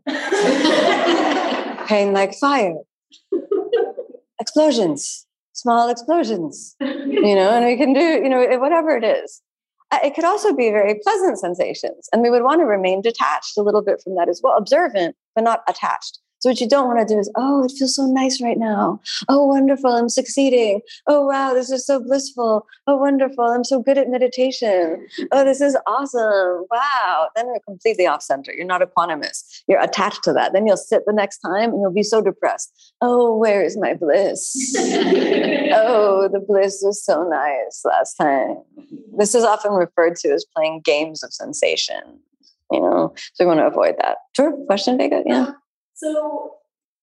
pain like fire, explosions, small explosions. You know, and we can do, you know, whatever it is. It could also be very pleasant sensations. And we would want to remain detached a little bit from that as well. Observant, but not attached. So what you don't want to do is, oh, it feels so nice right now. Oh, wonderful. I'm succeeding. Oh, wow. This is so blissful. Oh, wonderful. I'm so good at meditation. Oh, this is awesome. Wow. Then you're completely off center. You're not equanimous. You're attached to that. Then you'll sit the next time and you'll be so depressed. Oh, where is my bliss? Oh, the bliss was so nice last time. This is often referred to as playing games of sensation, you know, so we want to avoid that. Sure. Question, Vega? Yeah. So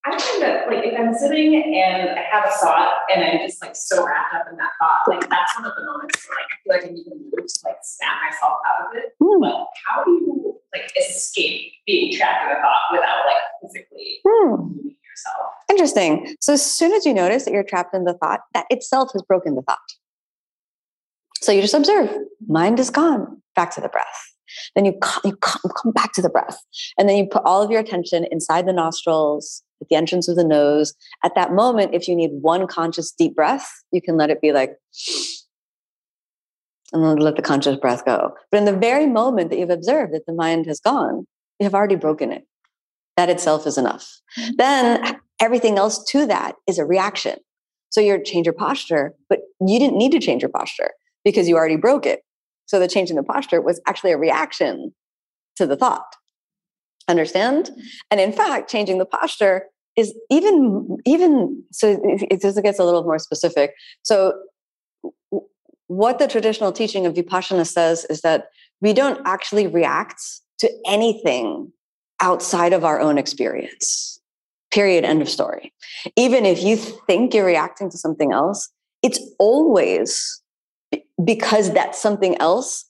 I find that, like, if I'm sitting and I have a thought and I'm just, like, so wrapped up in that thought, like, that's one of the moments where, like, I feel like I need to move to, like, snap myself out of it. Mm. But how do you, like, escape being trapped in a thought without, like, physically mm. moving yourself? Interesting. So as soon as you notice that you're trapped in the thought, that itself has broken the thought. So you just observe. Mind is gone. Back to the breath. Then you come, you come, come back to the breath. And then you put all of your attention inside the nostrils, at the entrance of the nose. At that moment, if you need one conscious deep breath, you can let it be like, and then let the conscious breath go. But in the very moment that you've observed that the mind has gone, you have already broken it. That itself is enough. Then everything else to that is a reaction. So you change your posture, but you didn't need to change your posture because you already broke it. So the change in the posture was actually a reaction to the thought. Understand? And in fact, changing the posture is even, even so it just gets a little more specific. So what the traditional teaching of Vipassana says is that we don't actually react to anything outside of our own experience. Period. End of story. Even if you think you're reacting to something else, it's always because that something else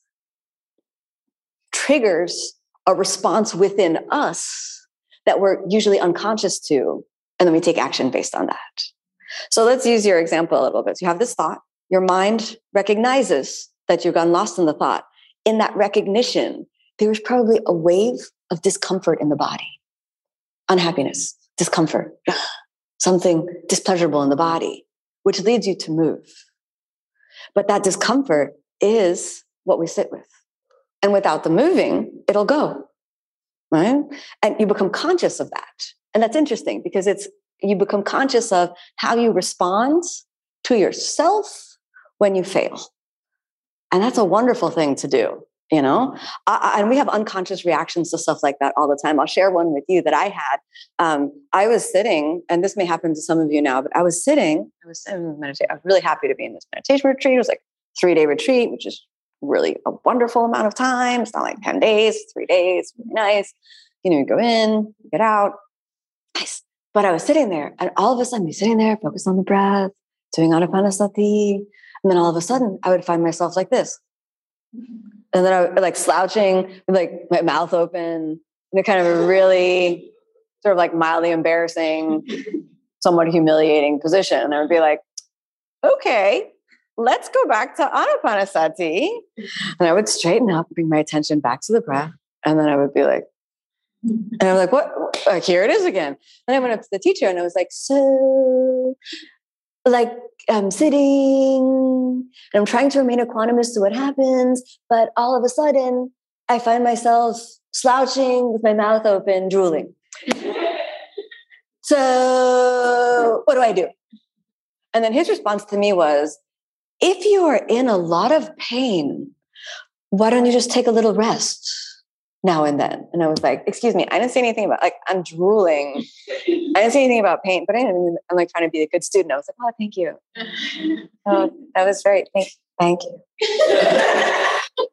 triggers a response within us that we're usually unconscious to, and then we take action based on that. So let's use your example a little bit. So you have this thought. Your mind recognizes that you've gone lost in the thought. In that recognition, there was probably a wave of discomfort in the body. Unhappiness, discomfort, something displeasurable in the body, which leads you to move. But that discomfort is what we sit with. And without the moving, it'll go, right? And you become conscious of that. And that's interesting because it's, you become conscious of how you respond to yourself when you fail. And that's a wonderful thing to do. you know? I, and we have unconscious reactions to stuff like that all the time. I'll share one with you that I had. Um, I was sitting, and this may happen to some of you now, but I was sitting, I was sitting in meditation. I was really happy to be in this meditation retreat. It was like a three day retreat, which is really a wonderful amount of time. It's not like ten days, three days, really nice. You know, you go in, you get out. Nice. But I was sitting there, and all of a sudden, be sitting there, focused on the breath, doing Anapanasati. And then all of a sudden, I would find myself like this. And then I would, like, slouching, like my mouth open, and kind of a really sort of like mildly embarrassing, somewhat humiliating position. And I would be like, okay, let's go back to Anapanasati. And I would straighten up, bring my attention back to the breath. And then I would be like, and I'm like, what? Like, here it is again. And I went up to the teacher and I was like, so like I'm sitting and I'm trying to remain equanimous to what happens. But all of a sudden I find myself slouching with my mouth open, drooling. So what do I do? And then his response to me was, if you are in a lot of pain, why don't you just take a little rest now and then? And I was like, excuse me, I didn't say anything about, like, I'm drooling. I didn't say anything about pain, but I didn't, I'm like trying to be a good student. I was like, oh, thank you. Oh, that was right. Thank, thank you.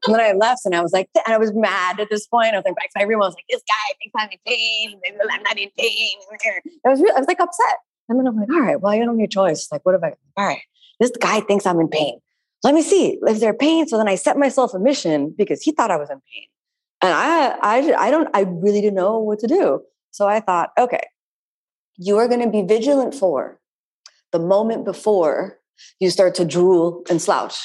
And then I left and I was like, and I was mad at this point. I was like, back to my room. I was like, this guy thinks I'm in pain. I'm not in pain. I was really, I was like upset. And then I'm like, all right, well, you don't have your choice. Like, what have I, all right, this guy thinks I'm in pain. Let me see if they're pain. So then I set myself a mission because he thought I was in pain. And I, I, I don't, I really didn't know what to do. So I thought, okay, you are going to be vigilant for the moment before you start to drool and slouch.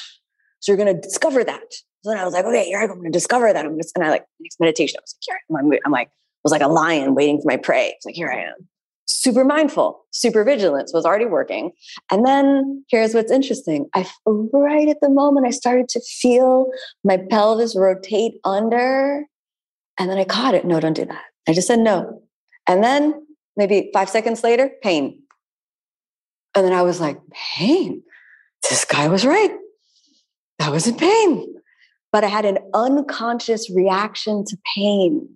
So you're going to discover that. So then I was like, okay, here I go. I'm going to discover that. I'm just, and I like next meditation. I was like, here, I'm like, was like a lion waiting for my prey. It's like, here I am. Super mindful, super vigilant. So it was already working. And then here's what's interesting. I, right at the moment, I started to feel my pelvis rotate under, and then I caught it. No, don't do that. I just said no. And then maybe five seconds later, pain. And then I was like, pain? This guy was right. I was in pain. But I had an unconscious reaction to pain,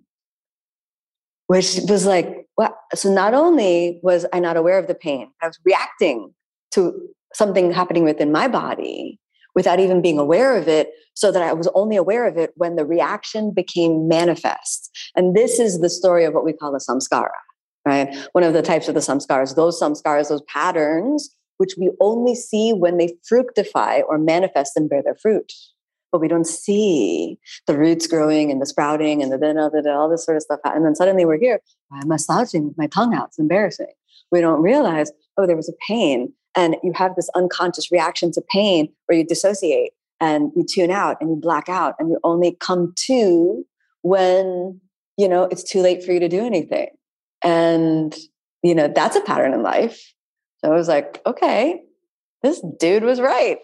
which was like, well, so not only was I not aware of the pain, I was reacting to something happening within my body without even being aware of it, so that I was only aware of it when the reaction became manifest. And this is the story of what we call a samskara, right? One of the types of the samskaras, those samskaras, those patterns, which we only see when they fructify or manifest and bear their fruit. But we don't see the roots growing and the sprouting and the da da da, all this sort of stuff. And then suddenly we're here. Why am I slouching with my tongue out? It's embarrassing. We don't realize, oh, there was a pain. And you have this unconscious reaction to pain where you dissociate and you tune out and you black out and you only come to when, you know, it's too late for you to do anything. And, you know, that's a pattern in life. So I was like, okay, this dude was right.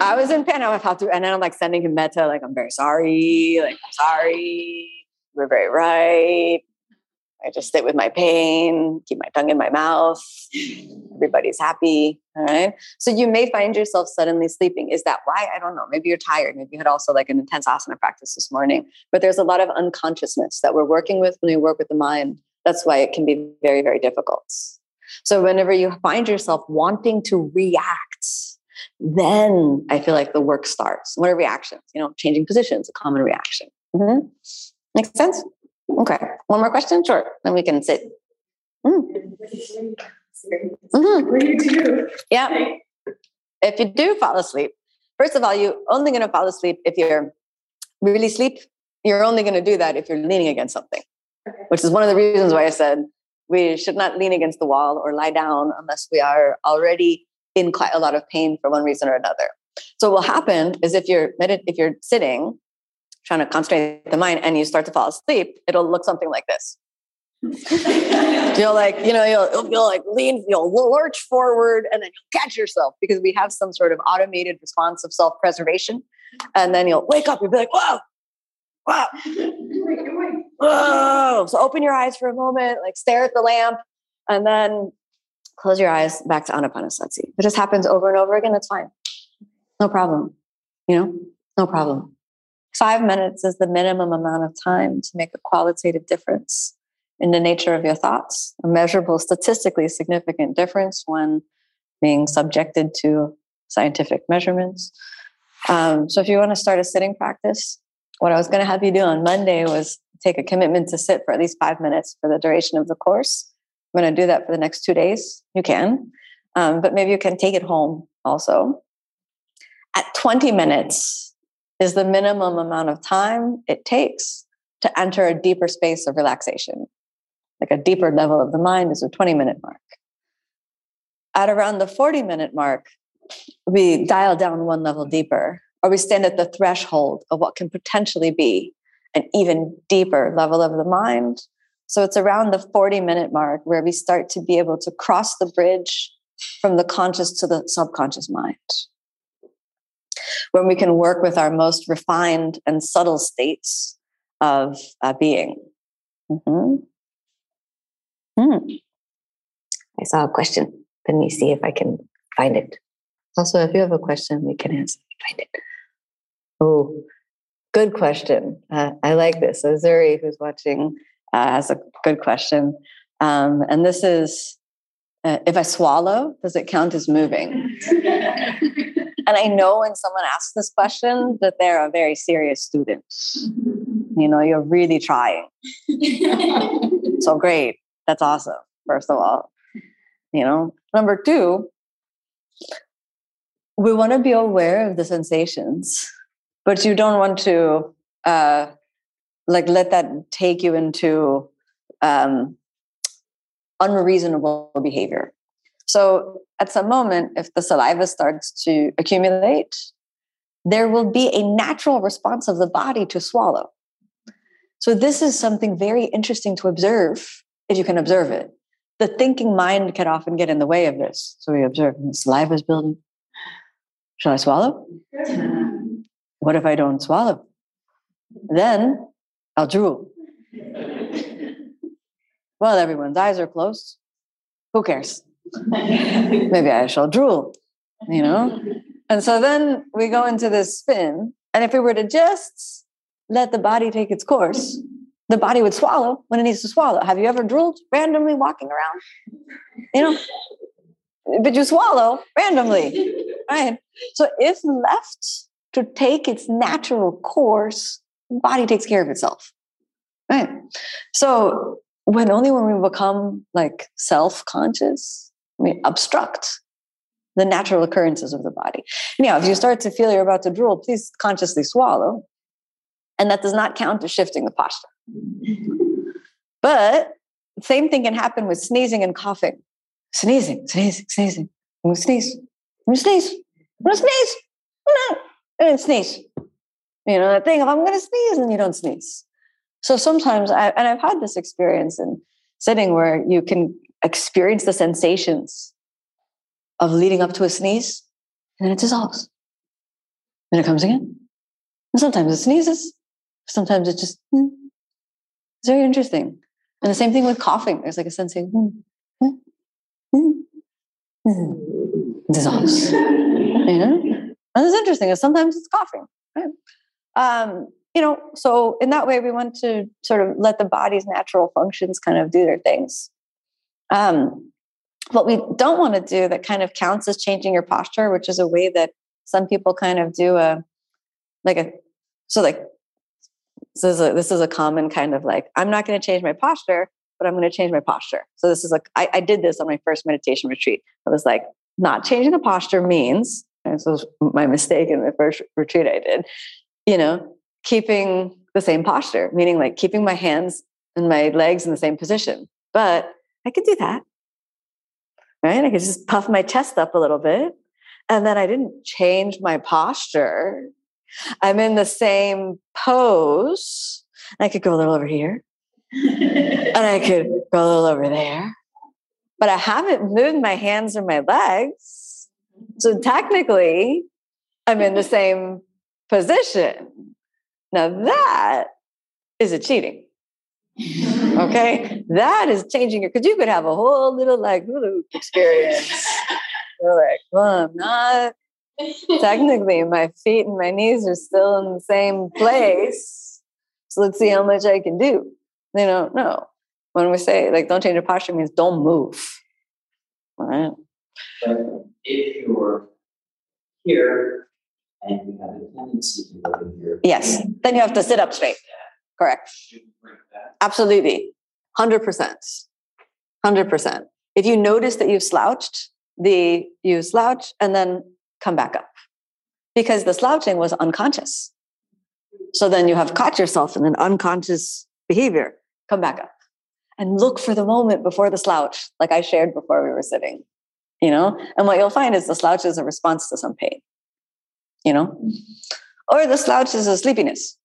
I was in pain. I was how to, and then I'm like sending him metta, like, I'm very sorry. Like, I'm sorry. We're very right. I just sit with my pain, keep my tongue in my mouth. Everybody's happy. All right. So you may find yourself suddenly sleeping. Is that why? I don't know. Maybe you're tired. Maybe you had also like an intense asana practice this morning, but there's a lot of unconsciousness that we're working with when we work with the mind. That's why it can be very, very difficult. So whenever you find yourself wanting to react, then I feel like the work starts. What are reactions? You know, changing positions, a common reaction. Mm-hmm. Makes sense? Okay. One more question? Sure. Then we can sit. Mm. Mm-hmm. Yeah. If you do fall asleep, first of all, you're only going to fall asleep if you're really asleep. You're only going to do that if you're leaning against something, which is one of the reasons why I said, we should not lean against the wall or lie down unless we are already in quite a lot of pain for one reason or another. So what will happen is if you're medit- if you're sitting, trying to concentrate the mind, and you start to fall asleep, it'll look something like this. You'll like, you know, you'll, you'll like lean, you'll lurch forward, and then you'll catch yourself because we have some sort of automated response of self-preservation. And then you'll wake up, you'll be like, whoa, wow. Whoa. So open your eyes for a moment, like stare at the lamp, and then close your eyes back to Anapanasati. It just happens over and over again. That's fine. No problem. You know, no problem. It's five minutes is the minimum amount of time to make a qualitative difference in the nature of your thoughts, a measurable, statistically significant difference when being subjected to scientific measurements. Um, so if you want to start a sitting practice, what I was going to have you do on Monday was take a commitment to sit for at least five minutes for the duration of the course. I'm going to do that for the next two days. You can, um, but maybe you can take it home also. At twenty minutes is the minimum amount of time it takes to enter a deeper space of relaxation. Like a deeper level of the mind is a twenty minute mark. At around the forty minute mark, we dial down one level deeper, or we stand at the threshold of what can potentially be an even deeper level of the mind. So it's around the forty minute mark where we start to be able to cross the bridge from the conscious to the subconscious mind, when we can work with our most refined and subtle states of uh, being. Mm-hmm. Hmm. I saw a question. Let me see if I can find it. Also, if you have a question, we can answer. Find it. Oh, good question. Uh, I like this. So Zuri, who's watching, uh, has a good question. Um, and this is, uh, if I swallow, does it count as moving? And I know when someone asks this question that they're a very serious student. You know, you're really trying. So great. That's awesome, first of all. You know, number two, we want to be aware of the sensations, but you don't want to uh, like let that take you into um, unreasonable behavior. So at some moment, if the saliva starts to accumulate, there will be a natural response of the body to swallow. So this is something very interesting to observe, if you can observe it. The thinking mind can often get in the way of this. So we observe the saliva is building. Shall I swallow? What if I don't swallow? Then I'll drool. Well, everyone's eyes are closed. Who cares? Maybe I shall drool, you know? And so then we go into this spin. And if we were to just let the body take its course, the body would swallow when it needs to swallow. Have you ever drooled randomly walking around? You know? But you swallow randomly, right? So if left to take its natural course, the body takes care of itself, right? So when only when we become like self-conscious, we obstruct the natural occurrences of the body. Now, if you start to feel you're about to drool, please consciously swallow. And that does not count as shifting the posture. But same thing can happen with sneezing and coughing. Sneezing, sneezing, sneezing. I'm going to sneeze. I'm going to sneeze. I'm going to sneeze. I'm going to sneeze. You know, that thing of I'm going to sneeze and you don't sneeze. So sometimes, I, and I've had this experience in sitting where you can experience the sensations of leading up to a sneeze and then it dissolves. Then it comes again. And sometimes it sneezes. Sometimes it just, mm. It's very interesting. And the same thing with coughing. There's like a sensation. Mm, mm. Mm-hmm. Dissolves. You know? And it's interesting because sometimes it's coughing, right? Um, you know, so in that way, we want to sort of let the body's natural functions kind of do their things. Um, what we don't want to do that kind of counts as changing your posture, which is a way that some people kind of do a, like a, so like, this is a, this is a common kind of like, I'm not going to change my posture, but I'm going to change my posture. So this is like, I, I did this on my first meditation retreat. I was like, not changing the posture means, and this was my mistake in the first retreat I did, you know, keeping the same posture, meaning like keeping my hands and my legs in the same position. But I could do that, right? I could just puff my chest up a little bit. And then I didn't change my posture. I'm in the same pose. I could go a little over here. And I could go a little over there, but I haven't moved my hands or my legs. So technically, I'm in the same position. Now that is a cheating. Okay. That is changing it. Cause you could have a whole little like hula hoop experience. You're like, well, I'm not Technically, my feet and my knees are still in the same place. So let's see how much I can do. They don't know. When we say, like, don't change your posture, means don't move. All right. But if you're here and you have a tendency to look in here. Yes. Then you have to sit up straight. Correct. Absolutely. one hundred percent. one hundred percent. If you notice that you've slouched, the you slouch and then come back up. Because the slouching was unconscious. So then you have caught yourself in an unconscious behavior. Come back up. And look for the moment before the slouch, like I shared before we were sitting. You know? And what you'll find is the slouch is a response to some pain. You know? Or the slouch is a sleepiness.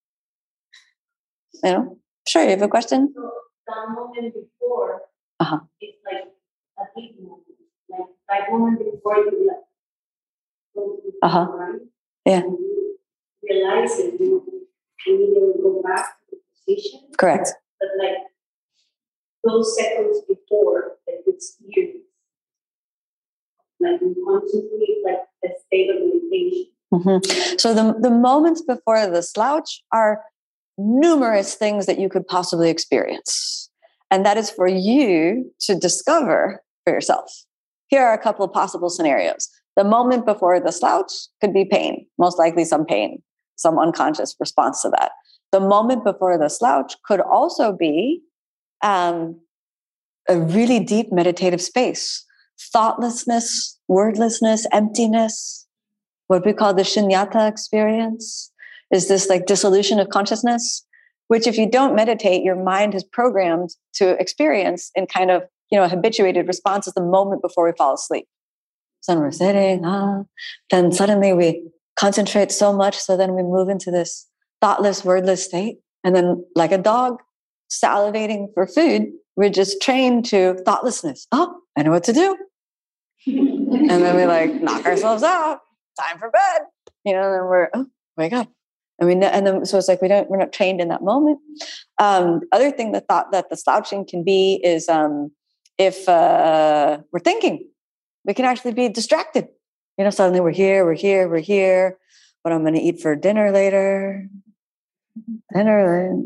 You know? Sure, you have a question? So the moment before, uh-huh. It's like a deep moment. Like that moment before you left. Uh-huh. Yeah. You realize it, you either go back to the position. Correct. But like those seconds before, like it's you. Like you constantly, like a state of meditation. Mm-hmm. So the the moments before the slouch are numerous things that you could possibly experience. And that is for you to discover for yourself. Here are a couple of possible scenarios. The moment before the slouch could be pain, most likely some pain, some unconscious response to that. The moment before the slouch could also be um, a really deep meditative space, thoughtlessness, wordlessness, emptiness, what we call the shunyata experience, is this like dissolution of consciousness, which if you don't meditate, your mind is programmed to experience in kind of, you know, habituated responses the moment before we fall asleep. So we're sitting, ah, then suddenly we concentrate so much, so then we move into this thoughtless, wordless state. And then like a dog salivating for food, we're just trained to thoughtlessness. Oh, I know what to do. And then we like knock ourselves out, time for bed. You know, and then we're, oh my God. And we know, and then so it's like we don't we're not trained in that moment. Um, other thing the thought that the slouching can be is um, if uh, we're thinking, we can actually be distracted. You know, suddenly we're here, we're here, we're here. What I'm going to eat for dinner later? Dinner.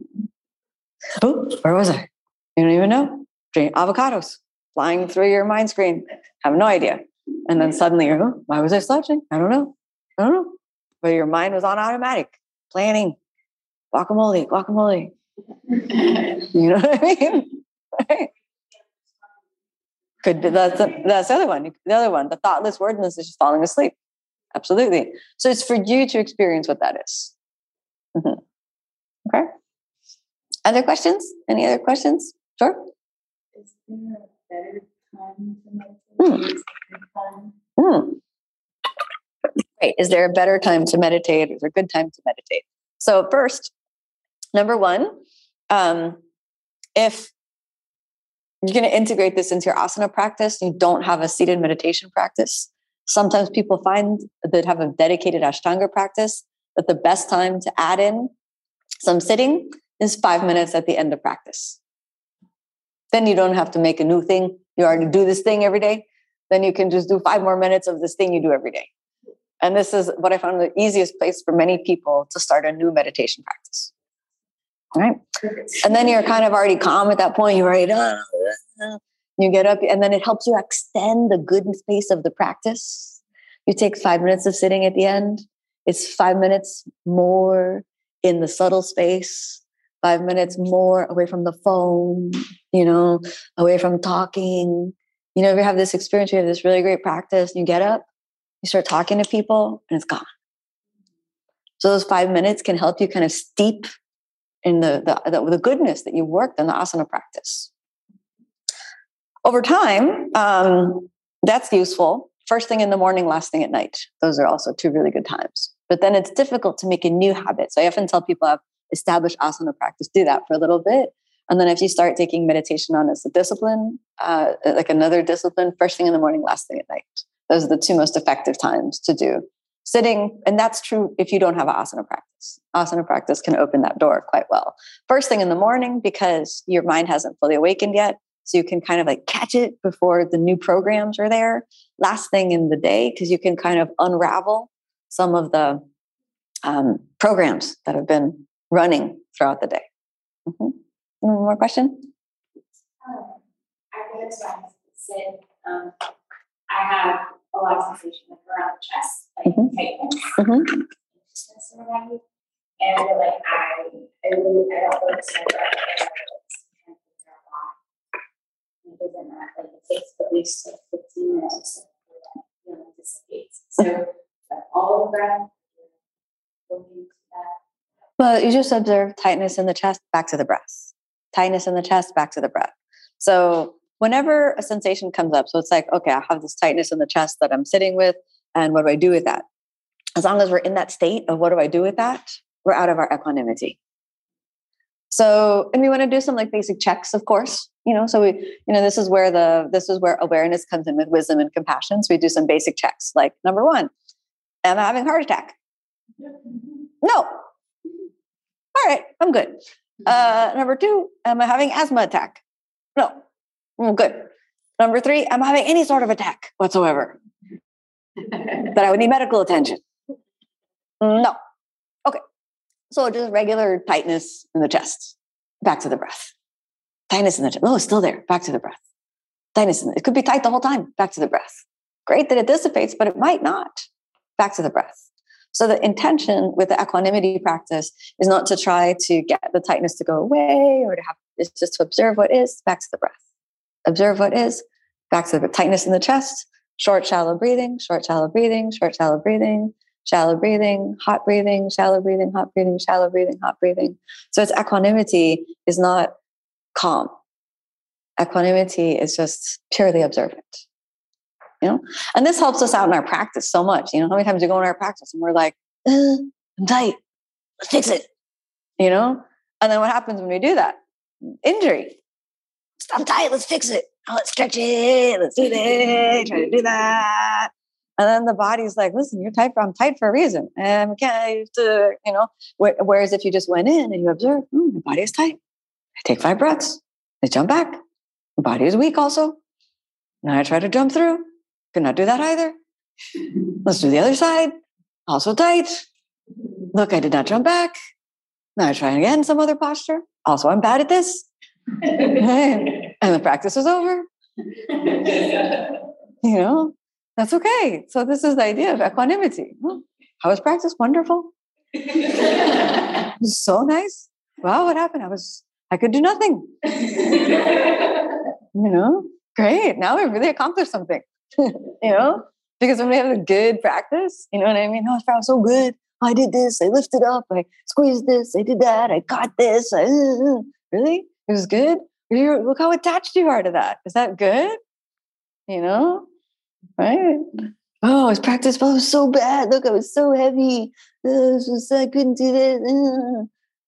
Oh, where was I? You don't even know. Drink avocados flying through your mind screen. Have no idea. And then suddenly, you're, oh, why was I slouching? I don't know. I don't know. But your mind was on automatic. Planning, guacamole, guacamole. You know what I mean? Right? Could be, that's the, that's the other one. The other one, the thoughtless wordness is just falling asleep. Absolutely. So it's for you to experience what that is. Mm-hmm. Okay. Other questions? Any other questions? Sure. Is there a better time to meditate? Mm. Mm. Right. Is there a better time to meditate? Is there a good time to meditate? So first, number one, um, if you're going to integrate this into your asana practice, you don't have a seated meditation practice. Sometimes people find that have a dedicated Ashtanga practice that the best time to add in some sitting is five minutes at the end of practice. Then you don't have to make a new thing. You already do this thing every day. Then you can just do five more minutes of this thing you do every day. And this is what I found the easiest place for many people to start a new meditation practice. All right. And then you're kind of already calm at that point. You're already done. You get up and then it helps you extend the good space of the practice. You take five minutes of sitting at the end. It's five minutes more in the subtle space, five minutes more away from the phone, you know, away from talking. You know, if you have this experience, you have this really great practice, and you get up. You start talking to people and it's gone. So those five minutes can help you kind of steep in the, the, the, the goodness that you worked in the asana practice. Over time, um, that's useful. First thing in the morning, last thing at night. Those are also two really good times. But then it's difficult to make a new habit. So I often tell people I've established asana practice, do that for a little bit. And then if you start taking meditation on as a discipline, uh, like another discipline, first thing in the morning, last thing at night. Those are the two most effective times to do sitting. And that's true if you don't have an asana practice. Asana practice can open that door quite well. First thing in the morning, because your mind hasn't fully awakened yet. So you can kind of like catch it before the new programs are there. Last thing in the day, because you can kind of unravel some of the um, programs that have been running throughout the day. Mm-hmm. One more question? Um, I really try to sit. Um, I have a lot of sensation like around the chest, like mm-hmm. tightness, mm-hmm. anxiousness around me. And I feel like I, I really, I don't focus on that. I can't figure out why. Other than that, like it takes at least like fifteen minutes for that feeling to dissipate. So like, all of that, looking to that. Well, you just observe tightness in the chest, back to the breath. Tightness in the chest, back to the breath. So whenever a sensation comes up, so it's like, okay, I have this tightness in the chest that I'm sitting with, and what do I do with that? As long as we're in that state of what do I do with that, we're out of our equanimity. So, and we want to do some like basic checks, of course, you know, so we, you know, this is where the, this is where awareness comes in with wisdom and compassion. So we do some basic checks, like number one, am I having a heart attack? No. All right, I'm good. Uh, number two, am I having asthma attack? No, I'm good. Number three, am I having any sort of attack whatsoever that I would need medical attention? No. Okay. So just regular tightness in the chest, back to the breath. Tightness in the chest. No, it's still there. Back to the breath. Tightness in the, it could be tight the whole time. Back to the breath. Great that it dissipates, but it might not. Back to the breath. So the intention with the equanimity practice is not to try to get the tightness to go away or to have, it's just to observe what is, back to the breath. Observe what is, back to the tightness in the chest, short, shallow breathing, short, shallow breathing, short, shallow breathing, shallow breathing, hot breathing, shallow breathing, hot breathing, shallow breathing, hot breathing. So it's equanimity is not calm. Equanimity is just purely observant. You know, and this helps us out in our practice so much. You know, how many times we go in our practice and we're like, uh, I'm tight, let's fix it. You know, and then what happens when we do that? Injury. I'm tight, let's fix it. Oh, let's stretch it. Let's do this. Try to do that. And then the body's like, listen, you're tight. I'm tight for a reason. And we can't, you know, whereas if you just went in and you observe, mm, the body is tight. I take five breaths. I jump back. The body is weak also. Now I try to jump through. Could not do that either. Let's do the other side. Also tight. Look, I did not jump back. Now I try again, some other posture. Also, I'm bad at this. And the practice is over. You know, that's okay. So this is the idea of equanimity. How was practice? Wonderful. It was so nice. Wow, what happened? I was, I could do nothing. You know, great. Now I really accomplished something. You know, because when we have a good practice, you know what I mean? Oh, I felt so good. I did this. I lifted up. I squeezed this. I did that. I got this. I, uh, really? It was good? You're, look how attached you are to that. Is that good? You know? Right? Oh, it's practice. Oh, it was so bad. Look, I was so heavy. Uh, just, I couldn't do this. Uh,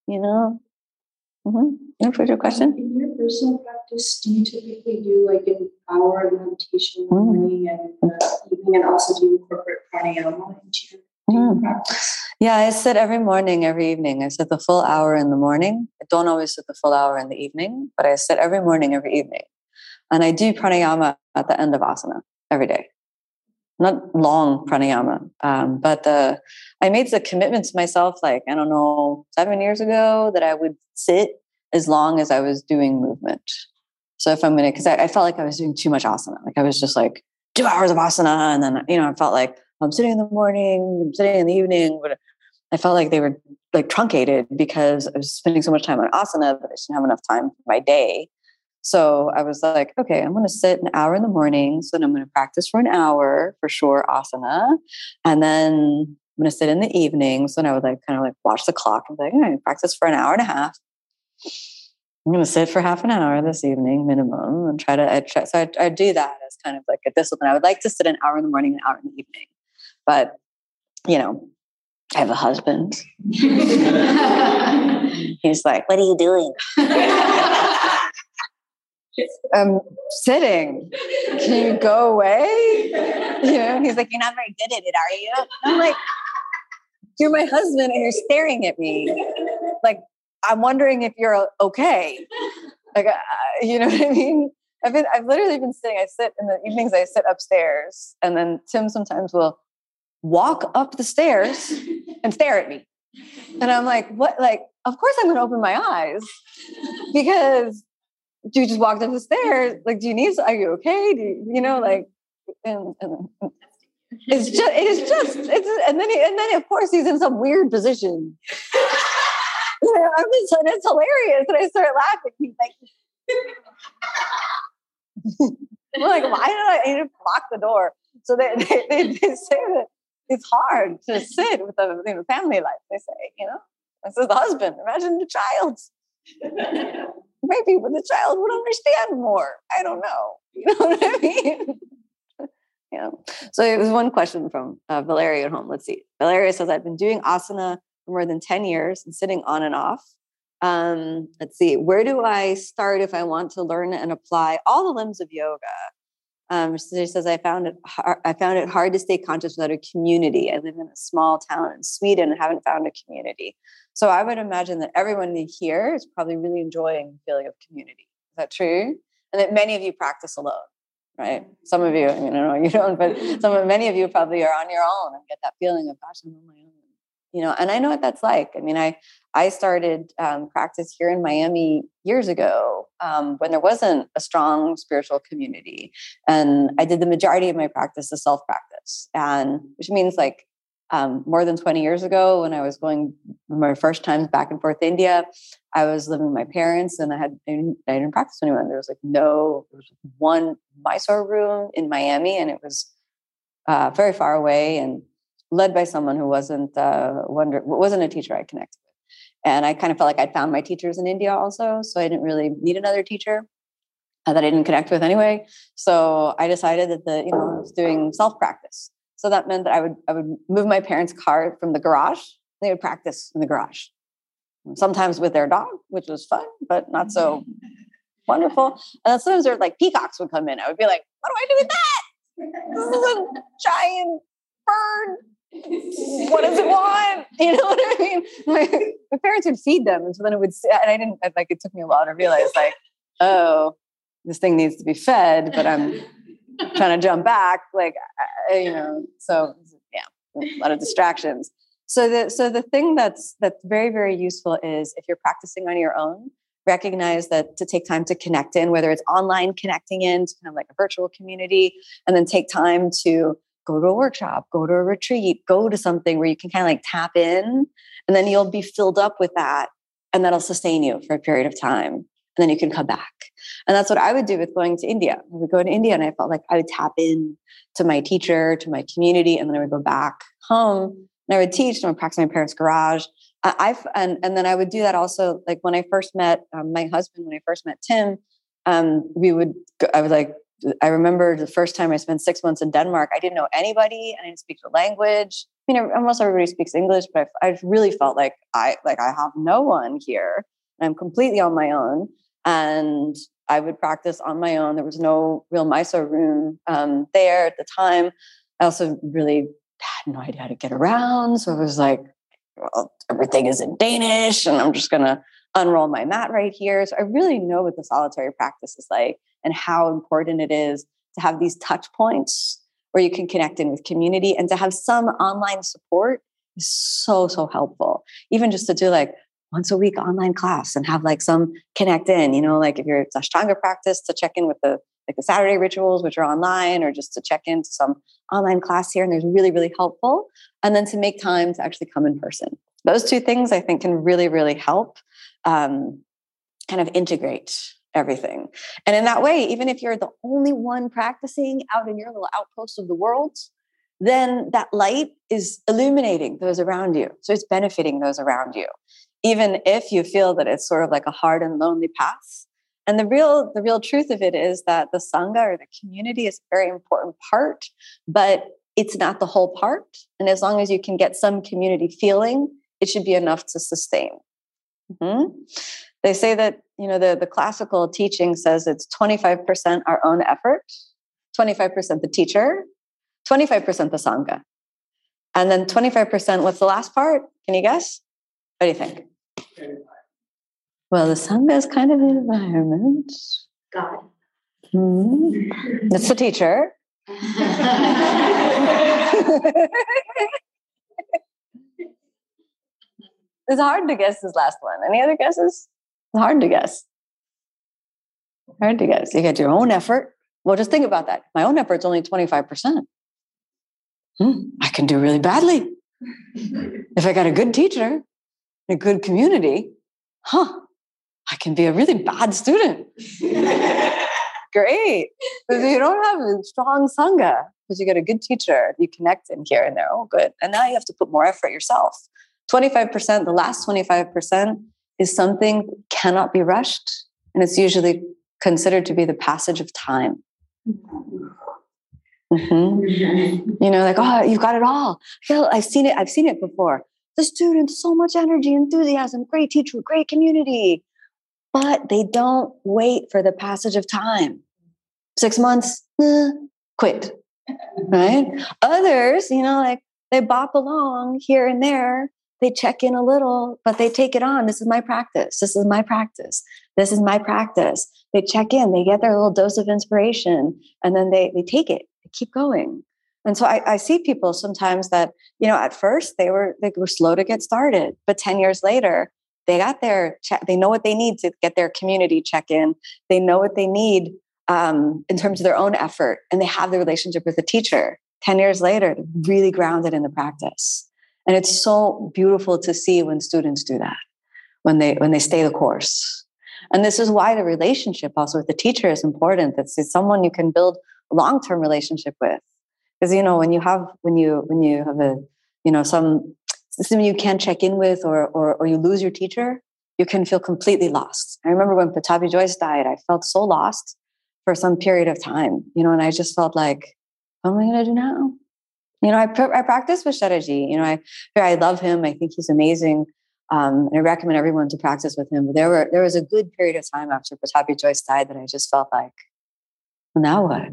you know? Mm-hmm. For your question? In your personal practice, do you typically do like an hour of meditation in the morning and uh, evening, and also do you incorporate pranayama into your practice? Yeah, I sit every morning, every evening. I sit the full hour in the morning. I don't always sit the full hour in the evening, but I sit every morning, every evening. And I do pranayama at the end of asana every day. Not long pranayama, um, but the, I made the commitment to myself, like, I don't know, seven years ago, that I would sit as long as I was doing movement. So if I'm going to, because I, I felt like I was doing too much asana. Like I was just like two hours of asana. And then, you know, I felt like I'm sitting in the morning, I'm sitting in the evening. But I felt like they were like truncated because I was spending so much time on asana that I didn't have enough time for my day. So I was like, okay, I'm going to sit an hour in the morning. So then I'm going to practice for an hour for sure, asana. And then I'm going to sit in the evening. So then I would like kind of like watch the clock and be like, all right, practice for an hour and a half. I'm going to sit for half an hour this evening minimum and try to, I try, so I, I do that as kind of like a discipline. I would like to sit an hour in the morning, an hour in the evening, but you know, I have a husband. He's like, what are you doing? I'm sitting. Can you go away? You know, he's like, you're not very good at it, are you? I'm like, you're my husband and you're staring at me. Like, I'm wondering if you're okay. Like, uh, you know what I mean? I've been, I've literally been sitting. I sit in the evenings, I sit upstairs. And then Tim sometimes will walk up the stairs and stare at me. And I'm like, what? Like, of course I'm going to open my eyes, because you just walked up the stairs. Like, do you need, are you okay? Do you, you know, like, and, and it's just, it is just, it's, and then, he, and then of course he's in some weird position. You know, I'm just, and it's hilarious. And I start laughing. He's like, I'm like, why did I need to lock the door? So they, they, they, they say that it's hard to sit with a, you know, family life, they say, you know. This is the husband. Imagine the child. Maybe when the child would understand more. I don't know. You know what I mean? Yeah. So it was one question from uh, Valeria at home. Let's see. Valeria says, I've been doing asana for more than ten years and sitting on and off. Um, let's see. Where do I start if I want to learn and apply all the limbs of yoga? Um, she says, I found it hard, I found it hard to stay conscious without a community. I live in a small town in Sweden and haven't found a community. So I would imagine that everyone here is probably really enjoying the feeling of community. Is that true? And that many of you practice alone, right? Some of you, I mean, I don't know, you don't, but some of, many of you probably are on your own and get that feeling of, gosh, I'm on my own. You know, and I know what that's like. I mean, I, I started um, practice here in Miami years ago um, when there wasn't a strong spiritual community. And I did the majority of my practice as self-practice. And which means like um, more than twenty years ago, when I was going my first times back and forth to India, I was living with my parents and I had, I didn't, I didn't practice with anyone. There was like no, there was one Mysore room in Miami and it was uh, very far away and led by someone who wasn't uh, wonder wasn't a teacher I connected with, and I kind of felt like I'd found my teachers in India also, so I didn't really need another teacher that I didn't connect with anyway. So I decided that the you know I was doing self practice, so that meant that I would I would move my parents' car from the garage. They would practice in the garage, sometimes with their dog, which was fun but not so wonderful. And sometimes there were like peacocks would come in. I would be like, what do I do with that? This is a giant bird. What does it want? You know what I mean? My, my parents would feed them, and so then it would. And I didn't like. It took me a while to realize, like, oh, this thing needs to be fed, but I'm trying to jump back, like, I, you know. So yeah, a lot of distractions. So the so the thing that's that's very very useful is if you're practicing on your own, recognize that to take time to connect in, whether it's online connecting in to kind of like a virtual community, and then take time to. Go to a workshop, go to a retreat, go to something where you can kind of like tap in, and then you'll be filled up with that. And that'll sustain you for a period of time. And then you can come back. And that's what I would do with going to India. I would go to India and I felt like I would tap in to my teacher, to my community. And then I would go back home and I would teach and I would practice in my parents' garage. I, I've, and, and then I would do that also. Like when I first met um, my husband, when I first met Tim, um, we would, go, I was like, I remember the first time I spent six months in Denmark, I didn't know anybody. I didn't speak the language. I mean, almost everybody speaks English, but I, I really felt like I, like I have no one here. I'm completely on my own. And I would practice on my own. There was no real Mysore room um, there at the time. I also really had no idea how to get around. So I was like, well, everything is in Danish and I'm just going to unroll my mat right here. So I really know what the solitary practice is like. And how important it is to have these touch points where you can connect in with community, and to have some online support is so, so helpful. Even just to do like once a week online class and have like some connect in, you know, like if you're it's Ashtanga practice, to check in with the, like the Saturday rituals, which are online, or just to check into some online class here. And there's really, really helpful. And then to make time to actually come in person. Those two things I think can really, really help um, kind of integrate everything. And in that way, even if you're the only one practicing out in your little outpost of the world, then that light is illuminating those around you. So it's benefiting those around you, even if you feel that it's sort of like a hard and lonely path. And the real, the real truth of it is that the Sangha or the community is a very important part, but it's not the whole part. And as long as you can get some community feeling, it should be enough to sustain. Mm-hmm. They say that, you know, the, the classical teaching says it's twenty-five percent our own effort, twenty-five percent the teacher, twenty-five percent the Sangha. And then twenty-five percent, what's the last part? Can you guess? What do you think? Well, the Sangha is kind of the environment. God. Mm-hmm. It's the teacher. It's hard to guess this last one. Any other guesses? It's hard to guess. Hard to guess. You get your own effort. Well, just think about that. My own effort's only twenty-five percent. Hmm, I can do really badly. If I got a good teacher, a good community, huh, I can be a really bad student. Great. Because you don't have a strong sangha, because you got a good teacher, you connect in here and there. Oh, good. And now you have to put more effort yourself. twenty-five percent, the last twenty-five percent is something that cannot be rushed. And it's usually considered to be the passage of time. Mm-hmm. You know, like, oh, you've got it all. I've seen it. I've seen it before. The students, so much energy, enthusiasm, great teacher, great community. But they don't wait for the passage of time. Six months, eh, quit, right? Others, you know, like they bop along here and there. They check in a little, but they take it on. This is my practice. This is my practice. This is my practice. They check in. They get their little dose of inspiration, and then they they take it. They keep going. And so I, I see people sometimes that, you know, at first they were they were slow to get started, but ten years later, they got their check. They know what they need to get their community check in. They know what they need um, in terms of their own effort, and they have the relationship with the teacher. ten years later, really grounded in the practice. And it's so beautiful to see when students do that, when they when they stay the course. And this is why the relationship also with the teacher is important. That's someone you can build a long-term relationship with. Because, you know, when you have when you when you have a, you know, some someone you can't check in with, or, or or you lose your teacher, you can feel completely lost. I remember when Pattabhi Jois died, I felt so lost for some period of time, you know, and I just felt like, what am I going to do now? You know, I, pr- I practice with Sharath Ji. You know, I I love him. I think he's amazing. Um, and I recommend everyone to practice with him. But there were there was a good period of time after Pattabhi Jois died that I just felt like, well, now what?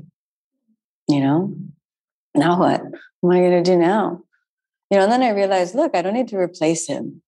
You know, now what? What am I going to do now? You know, and then I realized, look, I don't need to replace him.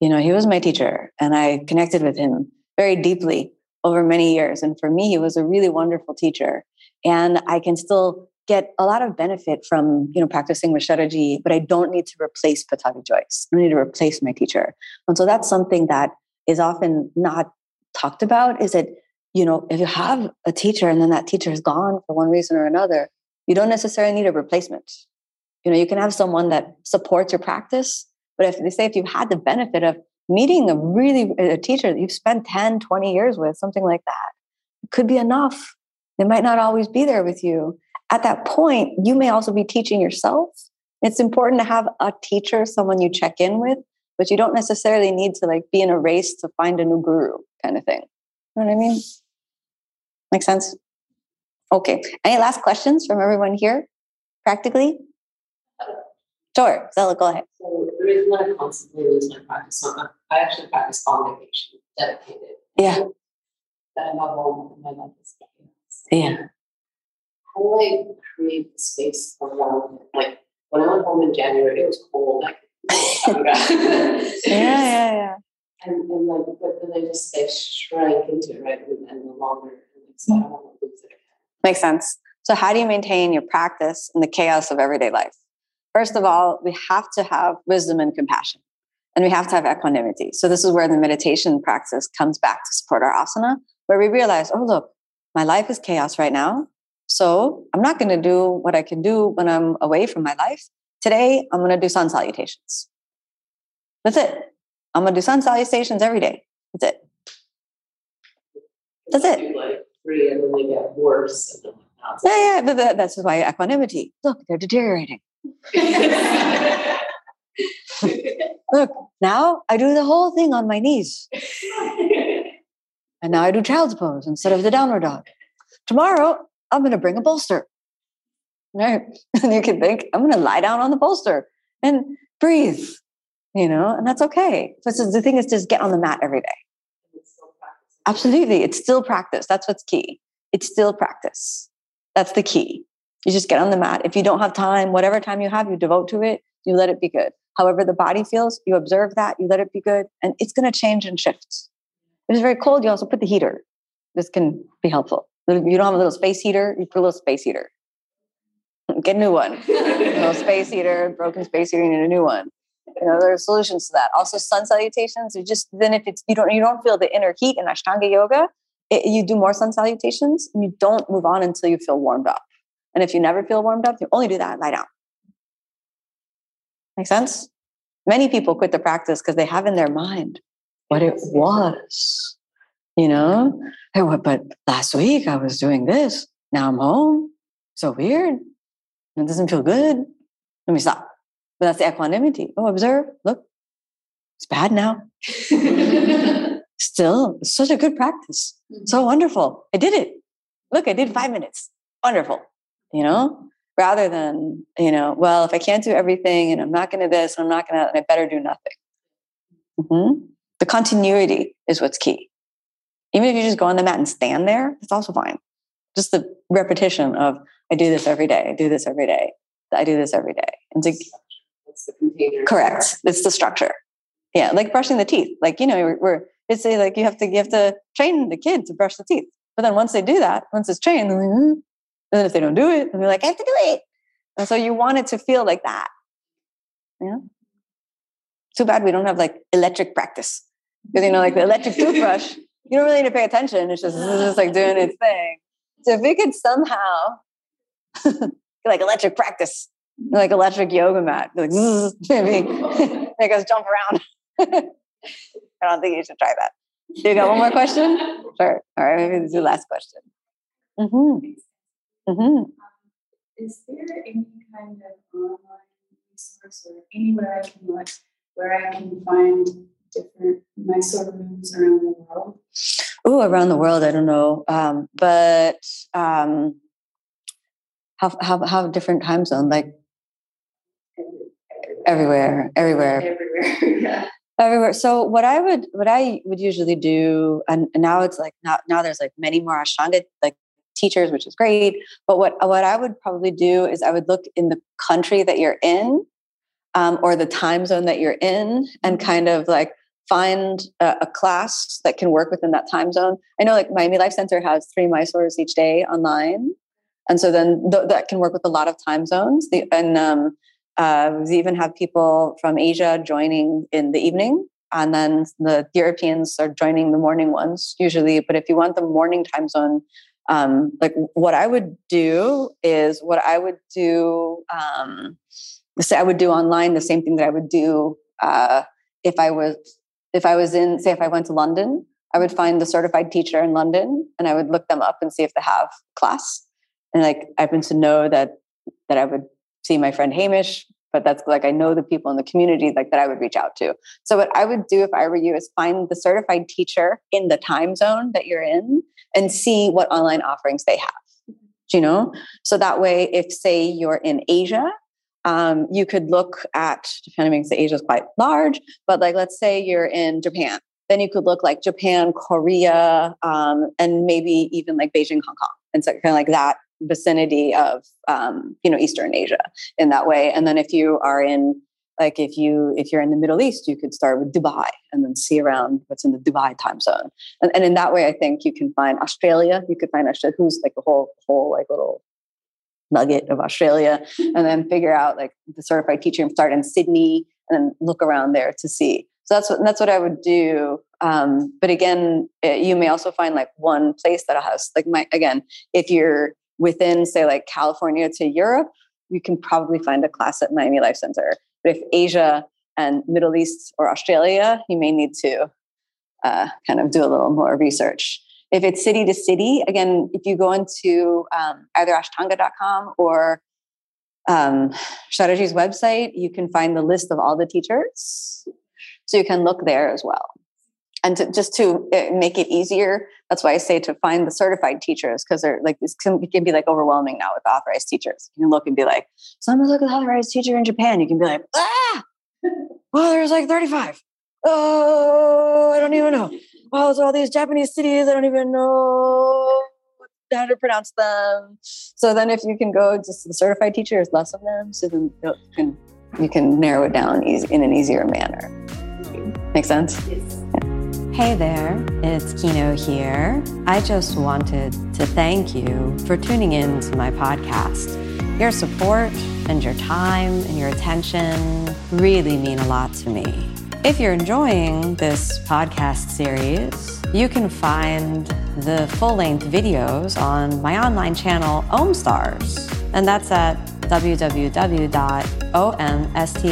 You know, he was my teacher, and I connected with him very deeply over many years. And for me, he was a really wonderful teacher, and I can still get a lot of benefit from, you know, practicing with Sharath Ji, but I don't need to replace Pattabhi Jois. I don't need to replace my teacher. And so that's something that is often not talked about, is that, you know, if you have a teacher and then that teacher is gone for one reason or another, you don't necessarily need a replacement. You know, you can have someone that supports your practice, but if they say, if you've had the benefit of meeting a really, a teacher that you've spent ten, twenty years with, something like that, it could be enough. They might not always be there with you. At that point, you may also be teaching yourself. It's important to have a teacher, someone you check in with, but you don't necessarily need to like be in a race to find a new guru kind of thing. You know what I mean? Make sense? Okay. Any last questions from everyone here? Practically? Sure. Zella, go ahead. So the reason that I constantly lose my practice, on, I actually practice on vacation, dedicated. Yeah. That I'm not home and my life is better. Yeah. How do I create the space around it? Like, when I went home in January, it was cold. Like, yeah, yeah, yeah. And, and like, but then I just like shrank into it, right? And, and the longer, and so I don't want to lose it again. Makes sense. So, how do you maintain your practice in the chaos of everyday life? First of all, we have to have wisdom and compassion, and we have to have equanimity. So, this is where the meditation practice comes back to support our asana, where we realize, oh, look, my life is chaos right now. So I'm not going to do what I can do when I'm away from my life. Today, I'm going to do sun salutations. That's it. I'm going to do sun salutations every day. That's it. That's it. Like three, and then they get worse. Yeah, yeah. But that, that's why equanimity. Look, they're deteriorating. Look, now I do the whole thing on my knees. And now I do child's pose instead of the downward dog. Tomorrow, I'm going to bring a bolster. Right? And you can think, I'm going to lie down on the bolster and breathe, you know, and that's okay. So the thing is just get on the mat every day. Absolutely. It's still practice. That's what's key. It's still practice. That's the key. You just get on the mat. If you don't have time, whatever time you have, you devote to it. You let it be good. However the body feels, you observe that, you let it be good, and it's going to change and shift. If it's very cold, you also put the heater. This can be helpful. If you don't have a little space heater, you put a little space heater. get a new one. You know, space heater, broken space heater, you need a new one. You know, there are solutions to that. Also, sun salutations. You just then if it's you don't you don't feel the inner heat in Ashtanga yoga, it, you do more sun salutations and you don't move on until you feel warmed up. And if you never feel warmed up, you only do that, lie down. Make sense? Many people quit the practice because they have in their mind what it was. You know, hey, what, but last week I was doing this. Now I'm home. So weird. It doesn't feel good. Let me stop. But that's the equanimity. Oh, observe. Look, it's bad now. Still, it's such a good practice. So wonderful. I did it. Look, I did five minutes. Wonderful. You know, rather than, you know, well, if I can't do everything and I'm not going to this, and I'm not going to, and I better do nothing. Mm-hmm. The continuity is what's key. Even if you just go on the mat and stand there, it's also fine. Just the repetition of, I do this every day. I do this every day. I do this every day. And to, it's the correct. There. It's the structure. Yeah. Like brushing the teeth. Like, you know, we're, we're it's a, like, you have to, you have to train the kid to brush the teeth. But then once they do that, once it's trained, they're like, mm-hmm. And then if they don't do it, and they're like, I have to do it. And so you want it to feel like that. Yeah. Too bad we don't have like electric practice. Because, you know, like the electric toothbrush, you don't really need to pay attention. It's just, it's just like doing its thing. So if we could somehow, like electric practice, like electric yoga mat, like zzz, maybe make us jump around. I don't think you should try that. You got one more question? Sure. All right. Maybe this is the last question. Mm-hmm. Mm-hmm. Um, is there any kind of online resource or anywhere I can look where I can find different Mysore rooms around the world? Oh, around the world, I don't know. Um, but um, how how how different time zone? Like everywhere, everywhere, everywhere. Everywhere. Yeah. Everywhere. So what I would what I would usually do, and, and now it's like now now there's like many more Ashtanga like teachers, which is great. But what, what I would probably do is I would look in the country that you're in um, or the time zone that you're in and kind of like find a, a class that can work within that time zone. I know like Miami Life Center has three Mysores each day online. And so then th- that can work with a lot of time zones. The, and um, uh, we even have people from Asia joining in the evening. And then the Europeans are joining the morning ones usually. But if you want the morning time zone, Um, like what I would do is what I would do, um, say I would do online, the same thing that I would do, uh, if I was, if I was in, say, if I went to London, I would find the certified teacher in London and I would look them up and see if they have class. And like, I happen to know that, that I would see my friend Hamish, but that's like, I know the people in the community, like that I would reach out to. So what I would do if I were you is find the certified teacher in the time zone that you're in and see what online offerings they have, do you know? So that way, if say you're in Asia, um, you could look at, depending on Asia is quite large, but like, let's say you're in Japan, then you could look like Japan, Korea, um, and maybe even like Beijing, Hong Kong. And so kind of like that vicinity of, um, you know, Eastern Asia in that way. And then if you are in, like if you, if you're in the Middle East, you could start with Dubai and then see around what's in the Dubai time zone. And, and in that way, I think you can find Australia. You could find Australia, who's like the whole, whole like little nugget of Australia, and then figure out like the certified teacher and start in Sydney and then look around there to see. So that's what, that's what I would do. Um, but again, it, you may also find like one place that'll have like my, again, if you're within say like California to Europe, you can probably find a class at Miami Life Center. But if Asia and Middle East or Australia, you may need to uh, kind of do a little more research. If it's city to city, again, if you go into um, either ashtanga dot com or um, Sharath Ji's website, you can find the list of all the teachers. So you can look there as well. And to, just to make it easier, that's why I say to find the certified teachers, because they're like this can, it can be like overwhelming now with the authorized teachers. You can look and be like, so I'm gonna look at the authorized teacher in Japan. You can be like, ah, well, there's like thirty-five. Oh, I don't even know. Well, it's all these Japanese cities. I don't even know how to pronounce them. So then, if you can go, just the certified teacher, there's less of them. So then you can you can narrow it down easy, in an easier manner. Make sense? Yes. Yeah. Hey there, it's Kino here. I just wanted to thank you for tuning in to my podcast. Your support and your time and your attention really mean a lot to me. If you're enjoying this podcast series, you can find the full-length videos on my online channel, Omstars, and that's at w w w dot omstars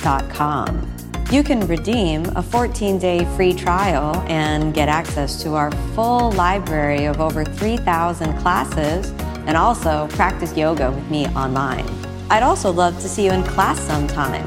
dot com. You can redeem a fourteen-day free trial and get access to our full library of over three thousand classes and also practice yoga with me online. I'd also love to see you in class sometime,